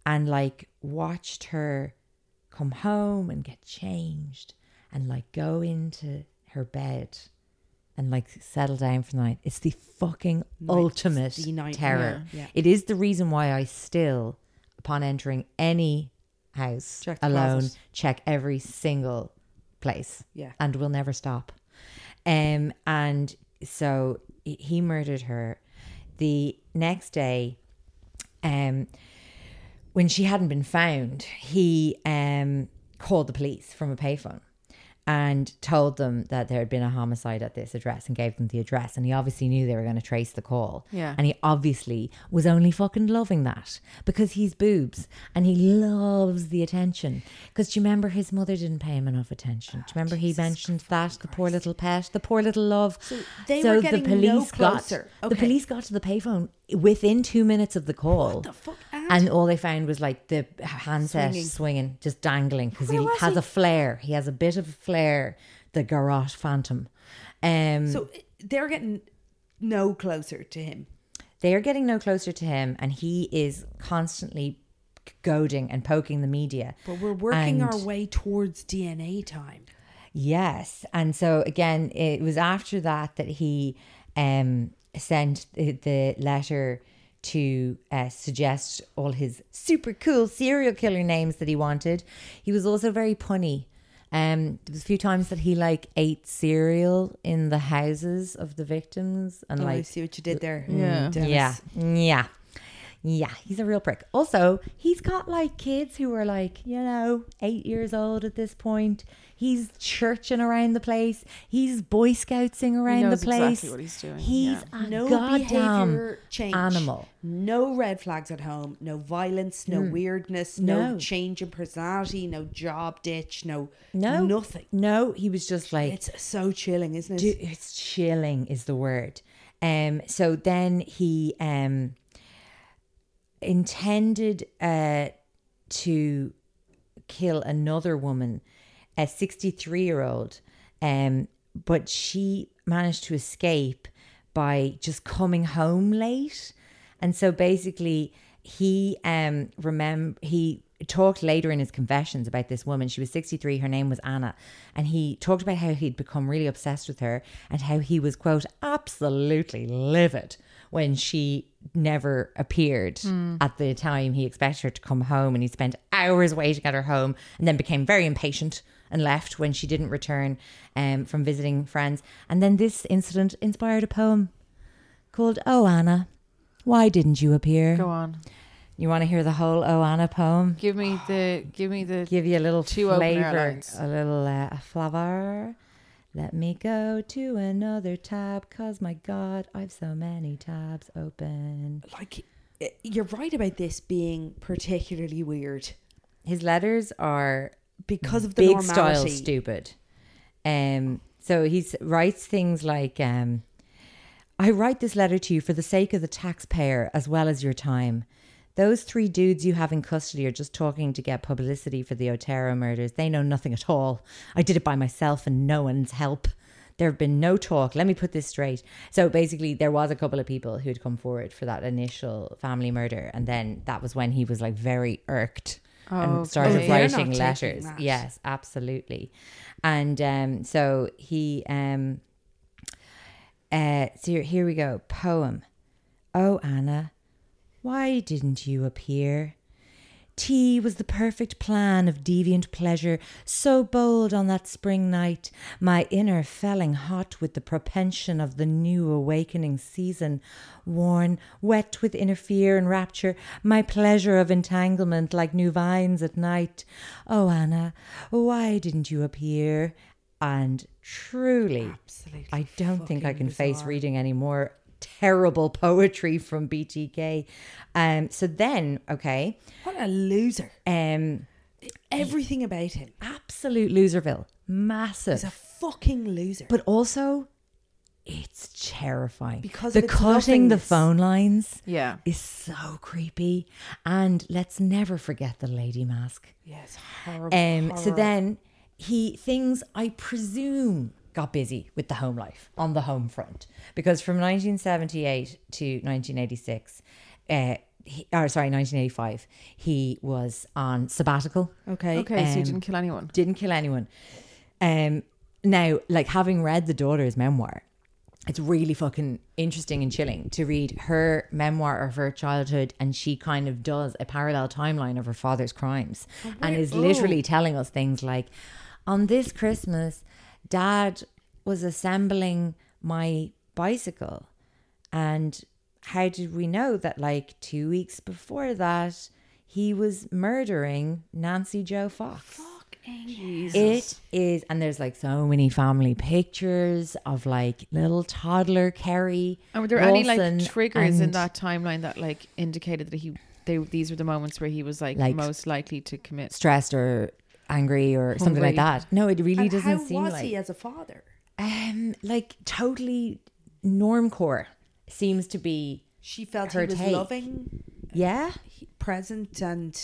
and like watched her come home and get changed and like go into her bed and like settle down for the night. It's the fucking ultimate terror. Yeah. It is the reason why I still, upon entering any house alone, check every single place. Yeah. And will never stop. And so he murdered her. The next day, when she hadn't been found, he called the police from a payphone and told them that there had been a homicide at this address and gave them the address. And he obviously knew they were going to trace the call. Yeah. And he obviously was only fucking loving that because he's boobs and he loves the attention. Because do you remember his mother didn't pay him enough attention? Do you remember he mentioned that? The poor little pet, the poor little love. So they were getting no closer. The police got to the payphone within 2 minutes of the call. What the fuck? And all they found was like the handset swinging, just dangling because he has a flair. He has a bit of a flair, the garrote phantom. So they're getting no closer to him. They are getting no closer to him, and he is constantly goading and poking the media. But we're working our way towards DNA time. Yes. And so again, it was after that he sent the letter to suggest all his super cool serial killer names that he wanted. He was also very punny. There was a few times that he like ate cereal in the houses of the victims. And I see what you did there. Yeah, he's a real prick. Also, he's got like kids who are like, 8 years old at this point. He's churching around the place. He's Boy Scoutsing around the place. He knows exactly what he's doing. He's no goddamn animal. No red flags at home. No violence. No weirdness. No change in personality. No job ditch. No nothing. No, he was just like... It's so chilling, isn't it? It's chilling is the word. So then he intended to kill another woman, a 63-year-old, but she managed to escape by just coming home late. And so basically he talked later in his confessions about this woman. She was 63. Her name was Anna. And he talked about how he'd become really obsessed with her and how he was, quote, absolutely livid when she never appeared at the time he expected her to come home. And he spent hours waiting at her home and then became very impatient and left when she didn't return from visiting friends. And then this incident inspired a poem called "Oh Anna, Why Didn't You Appear?" Go on. You want to hear the whole "Oh Anna" poem? Give you a little flavor, a little flavor. Let me go to another tab, 'cause my God, I've so many tabs open. Like, you're right about this being particularly weird. His letters are, because of the big normality, style stupid. So he writes things like, I write this letter to you for the sake of the taxpayer as well as your time. Those three dudes you have in custody are just talking to get publicity for the Otero murders. They know nothing at all. I did it by myself and no one's help. There have been no talk. Let me put this straight. So basically there was a couple of people who had come forward for that initial family murder. And then that was when he was like very irked and started writing letters. Yes, absolutely. And so he, so here we go. Poem. Oh, Anna. Why didn't you appear? Tea was the perfect plan of deviant pleasure, so bold on that spring night, my inner felling hot with the propension of the new awakening season, worn, wet with inner fear and rapture, my pleasure of entanglement like new vines at night. Oh, Anna, why didn't you appear? And truly, absolutely, I don't think I can face reading any more terrible poetry from BTK. So then, okay. What a loser. Everything about him. Absolute loserville. Massive. He's a fucking loser. But also, it's terrifying. Because the cutting the phone lines is so creepy. And let's never forget the lady mask. Yes, horrible. So then things, I presume, got busy with the home life on the home front, because from 1978 to 1986 sorry 1985 he was on sabbatical. Okay So he didn't kill anyone. Now, like, having read the daughter's memoir, it's really fucking interesting and chilling to read her memoir of her childhood, and she kind of does a parallel timeline of her father's crimes and is literally telling us things like, on this Christmas Dad was assembling my bicycle, and how did we know that like 2 weeks before that he was murdering Nancy Jo Fox? Fuck Jesus. It is. And there's like so many family pictures of like little toddler Kerry. And were there Rawson, any like triggers in that timeline that like indicated that these were the moments where he was like most likely to commit? Stressed or angry or hungry. Something like that. No, it really doesn't seem like. How was he as a father? Like totally normcore seems to be. She felt he was loving. Yeah. Present and.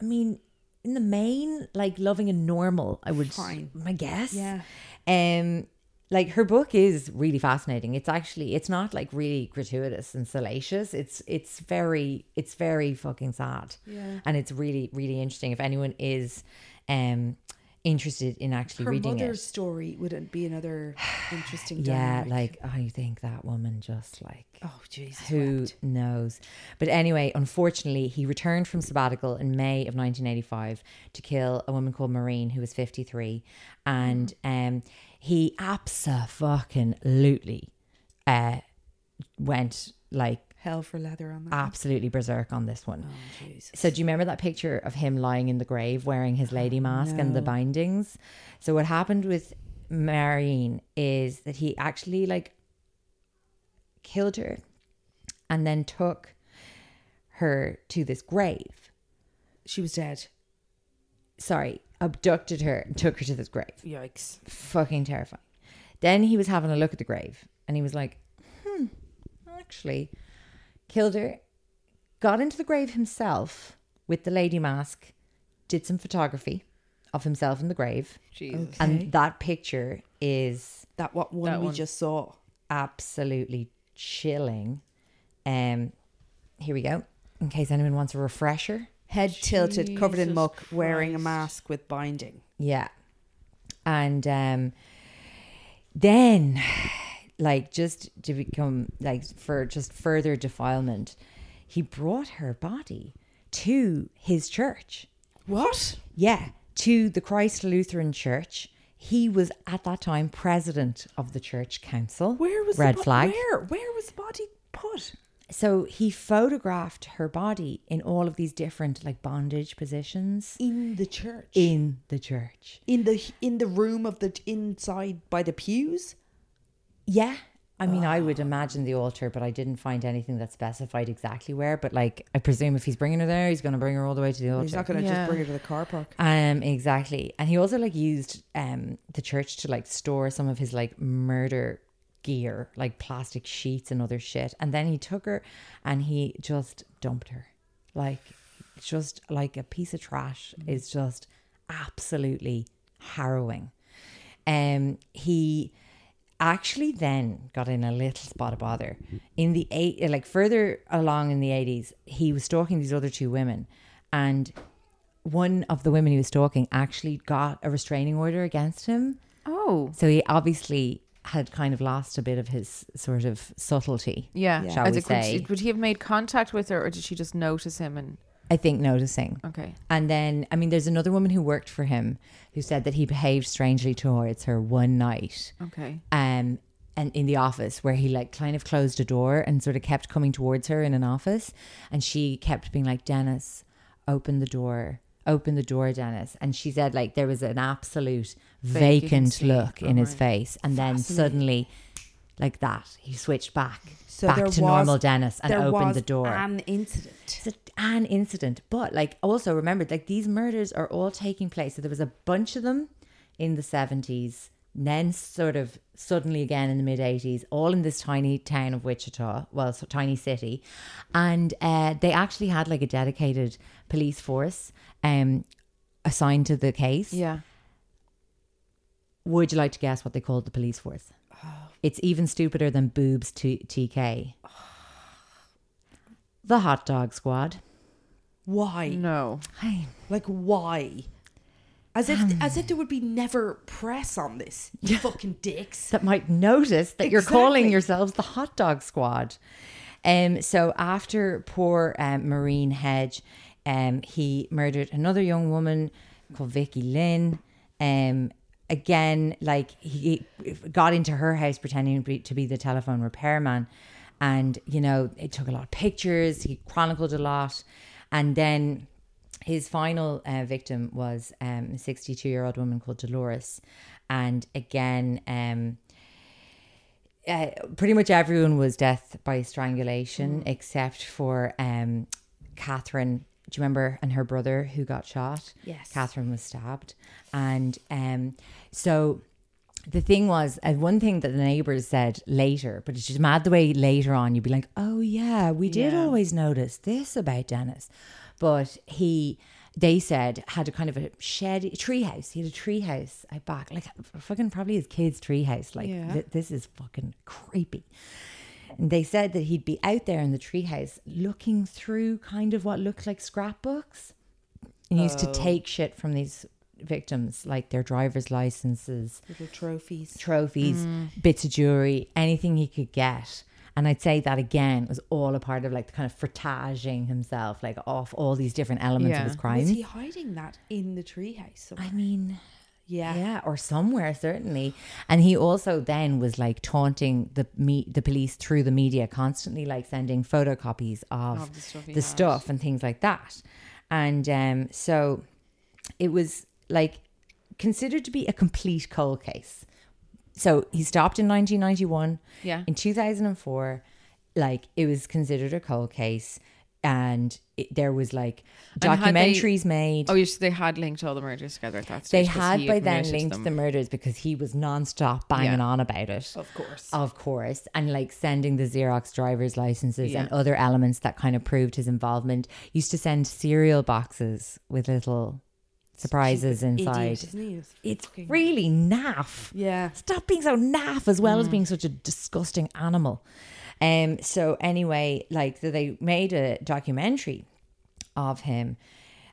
I mean, in the main, like loving and normal, I would. Fine. My guess. Yeah. Like her book is really fascinating. It's actually, it's not like really gratuitous and salacious. It's very fucking sad. Yeah. And it's really, really interesting. If anyone is interested in actually her reading it. Her mother's story wouldn't be another interesting dynamic. Yeah, like I think that woman just like, oh Jesus, who wept. Knows. But anyway, unfortunately, he returned from sabbatical in May of 1985 to kill a woman called Maureen, who was 53, and he abso-fucking-lutely went like hell for leather on that. Absolutely berserk on this one. Oh, Jesus. So do you remember that picture of him lying in the grave wearing his lady mask and the bindings? So what happened with Maureen is that he actually like killed her and then took her to this grave. She was dead. Sorry, abducted her and took her to this grave. Yikes. Fucking terrifying. Then he was having a look at the grave and he was like, actually... Killed her, got into the grave himself with the lady mask, did some photography of himself in the grave. Jesus. Okay. And that picture is... That one we just saw. Absolutely chilling. Here we go. In case anyone wants a refresher. Head tilted, covered in muck, wearing a mask with binding. Yeah. And then... like just to become like for just further defilement, he brought her body to his church. What? Yeah, to the Christ Lutheran Church. He was at that time president of the church council. Where was red flag? Where was the body put? So he photographed her body in all of these different like bondage positions in the church in the room of the inside by the pews. Yeah. I mean, I would imagine the altar, but I didn't find anything that specified exactly where. But like, I presume if he's bringing her there, he's going to bring her all the way to the altar. He's not going to just bring her to the car park. Exactly. And he also like used the church to like store some of his like murder gear, like plastic sheets and other shit. And then he took her and he just dumped her. Like, just like a piece of trash is just absolutely harrowing. He... actually then got in a little spot of bother in the further along in the 80s. He was stalking these other two women, and one of the women he was stalking actually got a restraining order against him. Oh. So he obviously had kind of lost a bit of his sort of subtlety. Yeah. Shall we say. Would he have made contact with her, or did she just notice him? And I think noticing. Okay. And then, I mean, there's another woman who worked for him who said that he behaved strangely towards her one night. Okay. And in the office where he like kind of closed a door and sort of kept coming towards her in an office. And she kept being like, Dennis, open the door, Dennis. And she said like there was an absolute vacant look in his face. And then suddenly... like that, he switched back to normal Dennis and opened the door. An incident. But like also remember, like these murders are all taking place. So there was a bunch of them in the 70s, then sort of suddenly again in the mid 80s, all in this tiny town of Wichita, tiny city. And they actually had like a dedicated police force assigned to the case. Yeah. Would you like to guess what they called the police force? It's even stupider than boobs to TK. The hot dog squad. Why? No. Like why? As if there would be never press on this. You fucking dicks. That might notice that you're calling yourselves the hot dog squad. So after poor Maureen Hedge, he murdered another young woman called Vicky Lynn. Again, like he got into her house pretending to be the telephone repairman, and you know it took a lot of pictures. He chronicled a lot, and then His final victim was a 62-year-old woman called Dolores. And again, pretty much everyone was death by strangulation, except for Catherine. Do you remember? And her brother who got shot. Yes. Catherine was stabbed. And so the thing was, one thing that the neighbours said later, but it's just mad the way later on you'd be like, oh yeah, we did always notice this about Dennis. But they said, had a kind of a treehouse. He had a treehouse out back, like fucking probably his kid's treehouse. Like this is fucking creepy. And they said that he'd be out there in the treehouse looking through kind of what looked like scrapbooks. And he used to take shit from these victims, like their driver's licenses, little trophies, bits of jewelry, anything he could get. And I'd say that again was all a part of like the kind of frittaging himself, like off all these different elements of his crime. Was he hiding that in the treehouse somewhere? I mean, yeah, or somewhere certainly. And he also then was like taunting the police through the media constantly, like sending photocopies of the stuff and things like that. And so it was like considered to be a complete cold case. So he stopped in 1991. Yeah. In 2004, like it was considered a cold case, and there was like documentaries made. Oh, yes, they had linked all the murders together at that stage. They had by then linked the murders because he was nonstop banging on about it. Of course, and like sending the Xerox driver's licenses and other elements that kind of proved his involvement. He used to send cereal boxes with little surprises inside. It's really naff. Yeah. Stop being so naff as well as being such a disgusting animal. So anyway, like they made a documentary of him,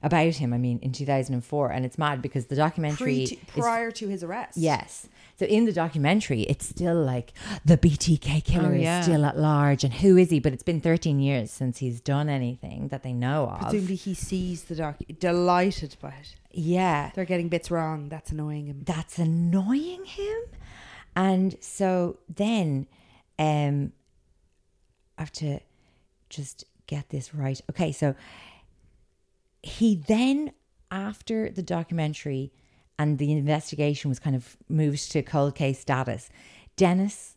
about him, I mean, in 2004. And it's mad because the documentary prior to his arrest. Yes. So in the documentary, it's still like the BTK killer is still at large, and who is he? But it's been 13 years since he's done anything that they know of. Presumably he sees the delighted by it. Yeah. They're getting bits wrong. That's annoying him. And so then I have to just get this right. Okay, so he then, after the documentary and the investigation was kind of moved to cold case status, Dennis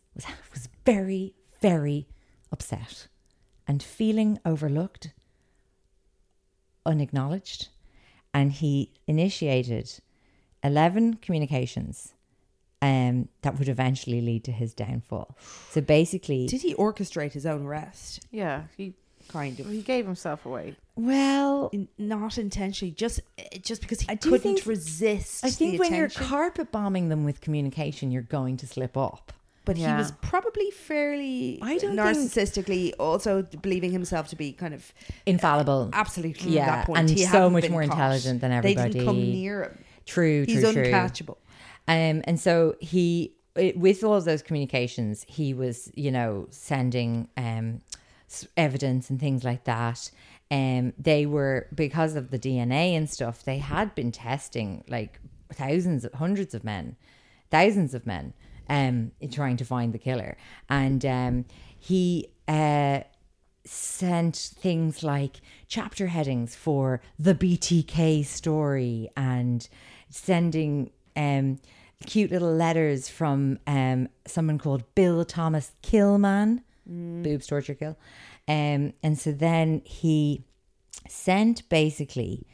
was very, very upset and feeling overlooked, unacknowledged. And he initiated 11 communications that would eventually lead to his downfall. So basically... Did he orchestrate his own arrest? Yeah, he... Kind of. Well, he gave himself away. Well, not intentionally, just because he couldn't resist. I think when you're carpet bombing them with communication, you're going to slip up. But he was probably fairly narcissistically also believing himself to be kind of infallible. Absolutely. Yeah, at that point. And he so much more intelligent than everybody. They didn't come near him. True. He's uncatchable. And so with all of those communications, he was, sending evidence and things like that. They were, because of the DNA and stuff, they had been testing like thousands of men trying to find the killer. And he sent things like chapter headings for the BTK story, and sending cute little letters from someone called Bill Thomas Killman. Boobs, torture, kill. And so then he sent basically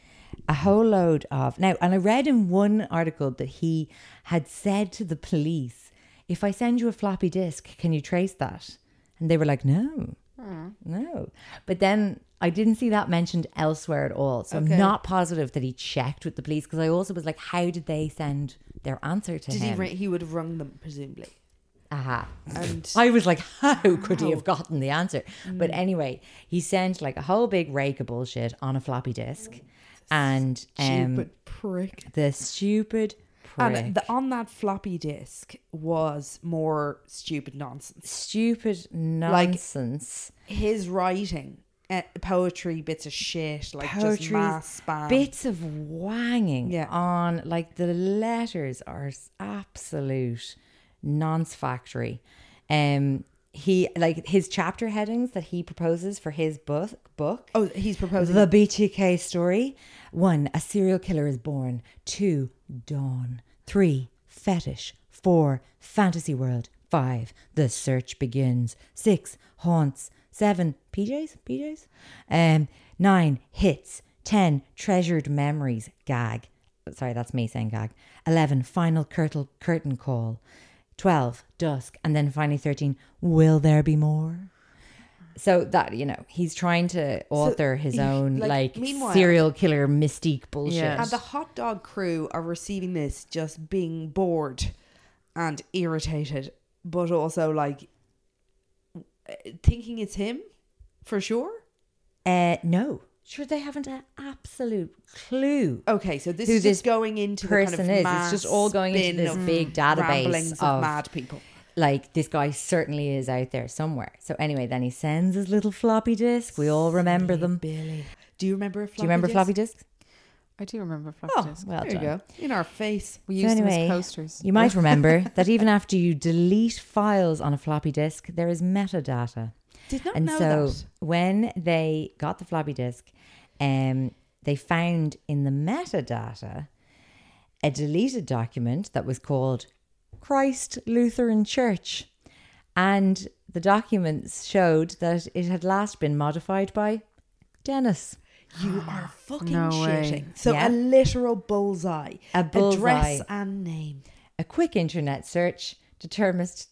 a whole load of... Now, and I read in one article that he had said to the police, if I send you a floppy disk, can you trace that? And they were like, no. But then I didn't see that mentioned elsewhere at all. So okay. I'm not positive that he checked with the police, because I also was like, how did they send their answer to him? He would have rung them, presumably. And I was like, how could he have gotten the answer? But anyway, he sent like a whole big rake of bullshit on a floppy disk. And the stupid prick. And on that floppy disk was more stupid nonsense. Like his writing, poetry, bits of shit, like poetry, just mass spam, bits of wanging on, like the letters are absolute nonce factory. he, like, his chapter headings that he proposes for his book. Oh, he's proposing the BTK story. 1, a serial killer is born. 2, dawn. 3, fetish. 4, fantasy world. 5, the search begins. 6, haunts. 7, PJs. 9, hits. 10, treasured memories. Gag. Sorry, that's me saying gag. 11, final curtain call. 12, dusk, and then finally 13, will there be more? So that, you know, he's trying to author his own, like serial killer mystique bullshit. Yeah. And the hot dog crew are receiving this just being bored and irritated, but also, like, thinking it's him, for sure? No. Sure, they haven't an absolute clue. Okay, so this is just going into the kind of mass. It's just all going into this big database of mad people. Like, this guy certainly is out there somewhere. So anyway, then he sends his little floppy disk. We all remember them. Billy, do you remember a floppy disk? Do you remember floppy disks? I do remember floppy disks. Well, there you go. In our face. We used them as coasters. You might remember that even after you delete files on a floppy disk, there is metadata. Did not know that. And so when they got the floppy disk, they found in the metadata a deleted document that was called Christ Lutheran Church. And the documents showed that it had last been modified by Dennis. You are fucking shitting. Way. So yeah. A literal bullseye. A bullseye. Address and name. A quick internet search determined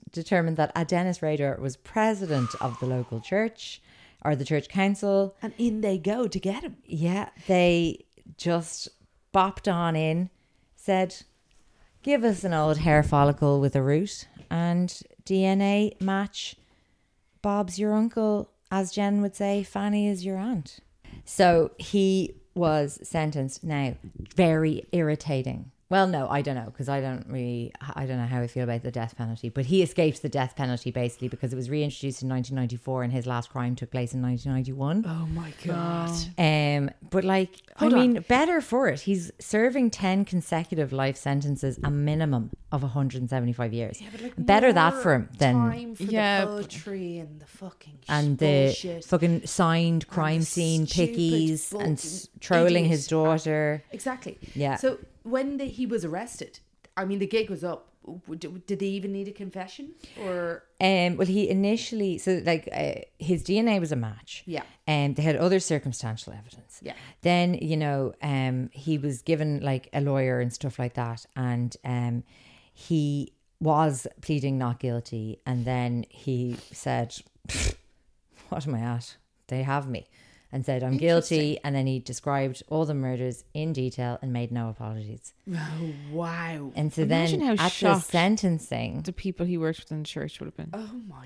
that Dennis Rader was president of the local church or the church council. And in they go to get him. Yeah, they just bopped on in, said, give us an old hair follicle with a root and DNA match. Bob's your uncle. As Jen would say, Fanny is your aunt. So he was sentenced. Now, very irritating. Well, no, I don't know, because I don't know how I feel about the death penalty. But he escaped the death penalty, basically, because it was reintroduced in 1994 and his last crime took place in 1991. Oh, my God. But, like, better for it. He's serving 10 consecutive life sentences, a minimum of 175 years. Yeah, but, like, better that for him than... time for the poetry and the fucking and bullshit. The fucking signed crime scene pickies and trolling his daughter. Exactly. Yeah. So... when he was arrested, I mean, the gig was up. Did they even need a confession? Or well, he initially... so, like, his DNA was a match. Yeah. And they had other circumstantial evidence. Yeah. Then, you know, he was given, like, a lawyer and stuff like that. And he was pleading not guilty. And then he said, what am I at? They have me. And said, I'm guilty. And then he described all the murders in detail and made no apologies. Oh, wow. And so imagine then how at the sentencing... the people he worked with in the church would have been.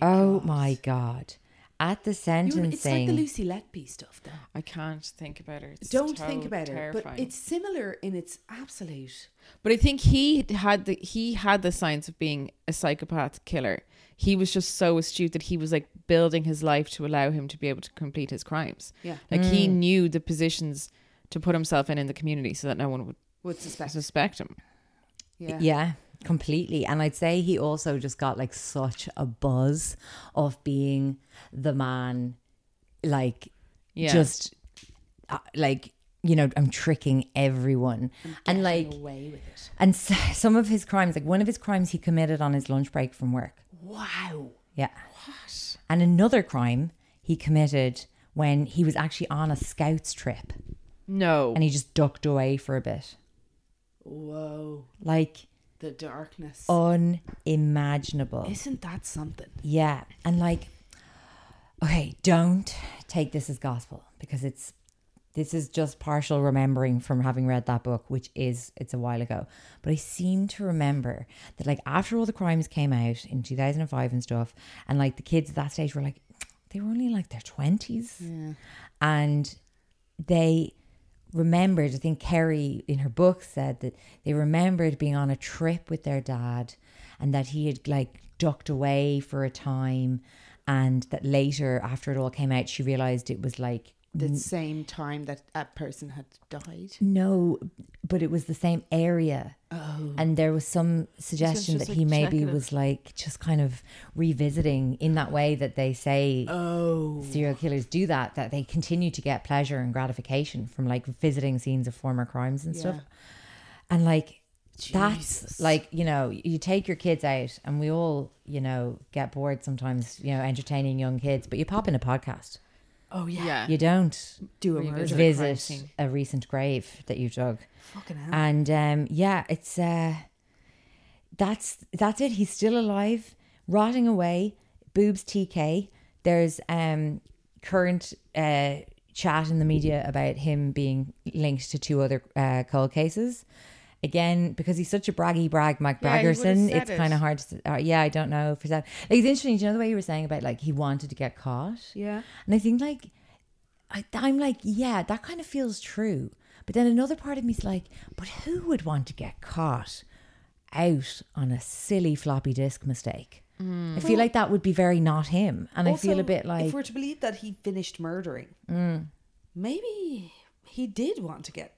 Oh, my God. At the sentencing... it's like the Lucy Letby stuff, though. I can't think about her. Don't think about her. But it's similar in its absolute... but I think he had the signs of being a psychopath killer. He was just so astute that he was, like, building his life to allow him to be able to complete his crimes. Yeah. Like, he knew the positions to put himself in the community so that no one would suspect him. Yeah. Yeah, completely. And I'd say he also just got, like, such a buzz of being the man, like, just, like... you know, I'm tricking everyone. And, like, away with it. And so, some of his crimes, like one of his crimes he committed on his lunch break from work. Wow. Yeah. What? And another crime he committed when he was actually on a scouts trip. No. And he just ducked away for a bit. Whoa. Like. The darkness. Unimaginable. Isn't that something? Yeah. And, like, okay, don't take this as gospel because it's... this is just partial remembering from having read that book, which is, it's a while ago. But I seem to remember that, like, after all the crimes came out in 2005 and stuff, and, like, the kids at that stage were, like, they were only, like, their 20s. Yeah. And they remembered, I think Kerry in her book said that they remembered being on a trip with their dad and that he had, like, ducked away for a time. And that later, after it all came out, she realized it was, like, the same time that that person had died? No, but it was the same area. Oh. And there was some suggestion that he maybe was like just kind of revisiting in that way that they say serial killers do that, that they continue to get pleasure and gratification from like visiting scenes of former crimes and stuff. And like, that's like, you know, you take your kids out and we all, you know, get bored sometimes, you know, entertaining young kids, but you pop in a podcast. Oh yeah. You don't do a murder visit a recent grave that you dug. Fucking hell. And yeah, it's that's it. He's still alive, rotting away. Boobs TK. There's current chat in the media about him being linked to two other cold cases. Again, because he's such a braggy McBraggerson, it's kind of hard to I don't know for that. Like, it's interesting, do you know the way you were saying about like he wanted to get caught? Yeah. And I think like I'm like, yeah, that kind of feels true. But then another part of me's like, but who would want to get caught out on a silly floppy disk mistake? I feel like that would be very not him. And also, I feel a bit like, if we're to believe that he finished murdering, maybe he did want to get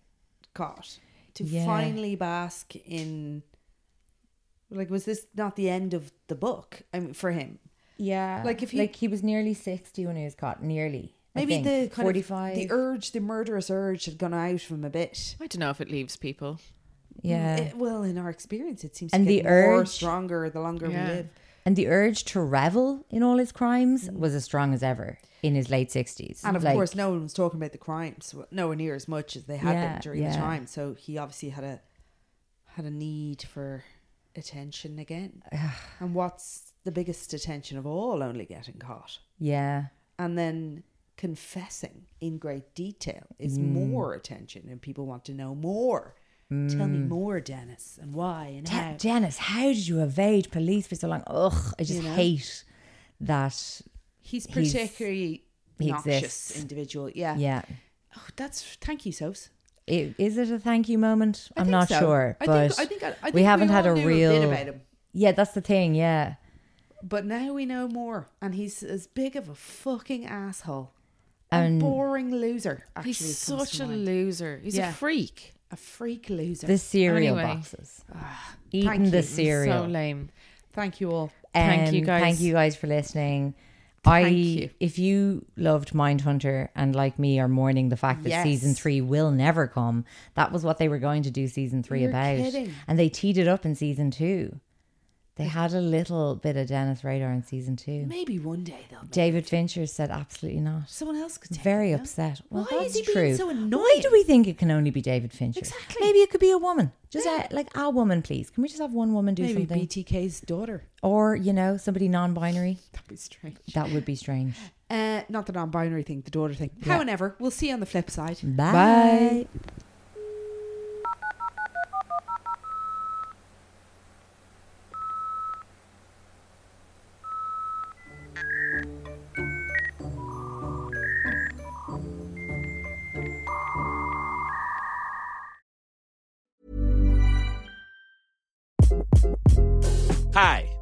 caught. To finally bask in, like, was this not the end of the book? I mean, for him, like, if he, like, he was nearly 60 when he was caught, nearly. Maybe the kind 45. Of the urge, the murderous urge, had gone out from a bit. I don't know if it leaves people. Yeah, well, in our experience, it seems to get more stronger the longer we live. And the urge to revel in all his crimes was as strong as ever in his late 60s. And of course, no one was talking about the crimes nowhere near as much as they had been during the time. So he obviously had a need for attention again. And what's the biggest attention of all? Only getting caught. Yeah. And then confessing in great detail is more attention, and people want to know more. Tell me more, Dennis, and why and how. Dennis, how did you evade police for so long? Ugh, I just hate that. He's particularly noxious individual. Yeah. Yeah. Oh, that's, thank you, Sos. Is it a thank you moment? I'm not sure. I think we haven't had a real bit about him. Yeah, that's the thing. Yeah. But now we know more, and he's as big of a fucking asshole. A boring loser. Actually, he's such a loser. He's a freak. A freak loser. The cereal boxes. Eating the cereal. So lame. Thank you all. Thank you guys. Thank you guys for listening. If you loved Mindhunter and like me are mourning the fact that season 3 will never come, that was what they were going to do season 3 about. Kidding. And they teed it up in season 2. They had a little bit of Dennis Rader in season 2. Maybe one day though. David Fincher said absolutely not. Someone else could take Very him, upset. Well, why is he being so annoying? Why do we think it can only be David Fincher? Exactly. Maybe it could be a woman. Just a woman, please. Can we just have one woman do something? Maybe BTK's daughter. Or, you know, somebody non-binary. That'd be strange. That would be strange. Not the non-binary thing, the daughter thing. Yeah. However, we'll see you on the flip side. Bye. Bye. Hi,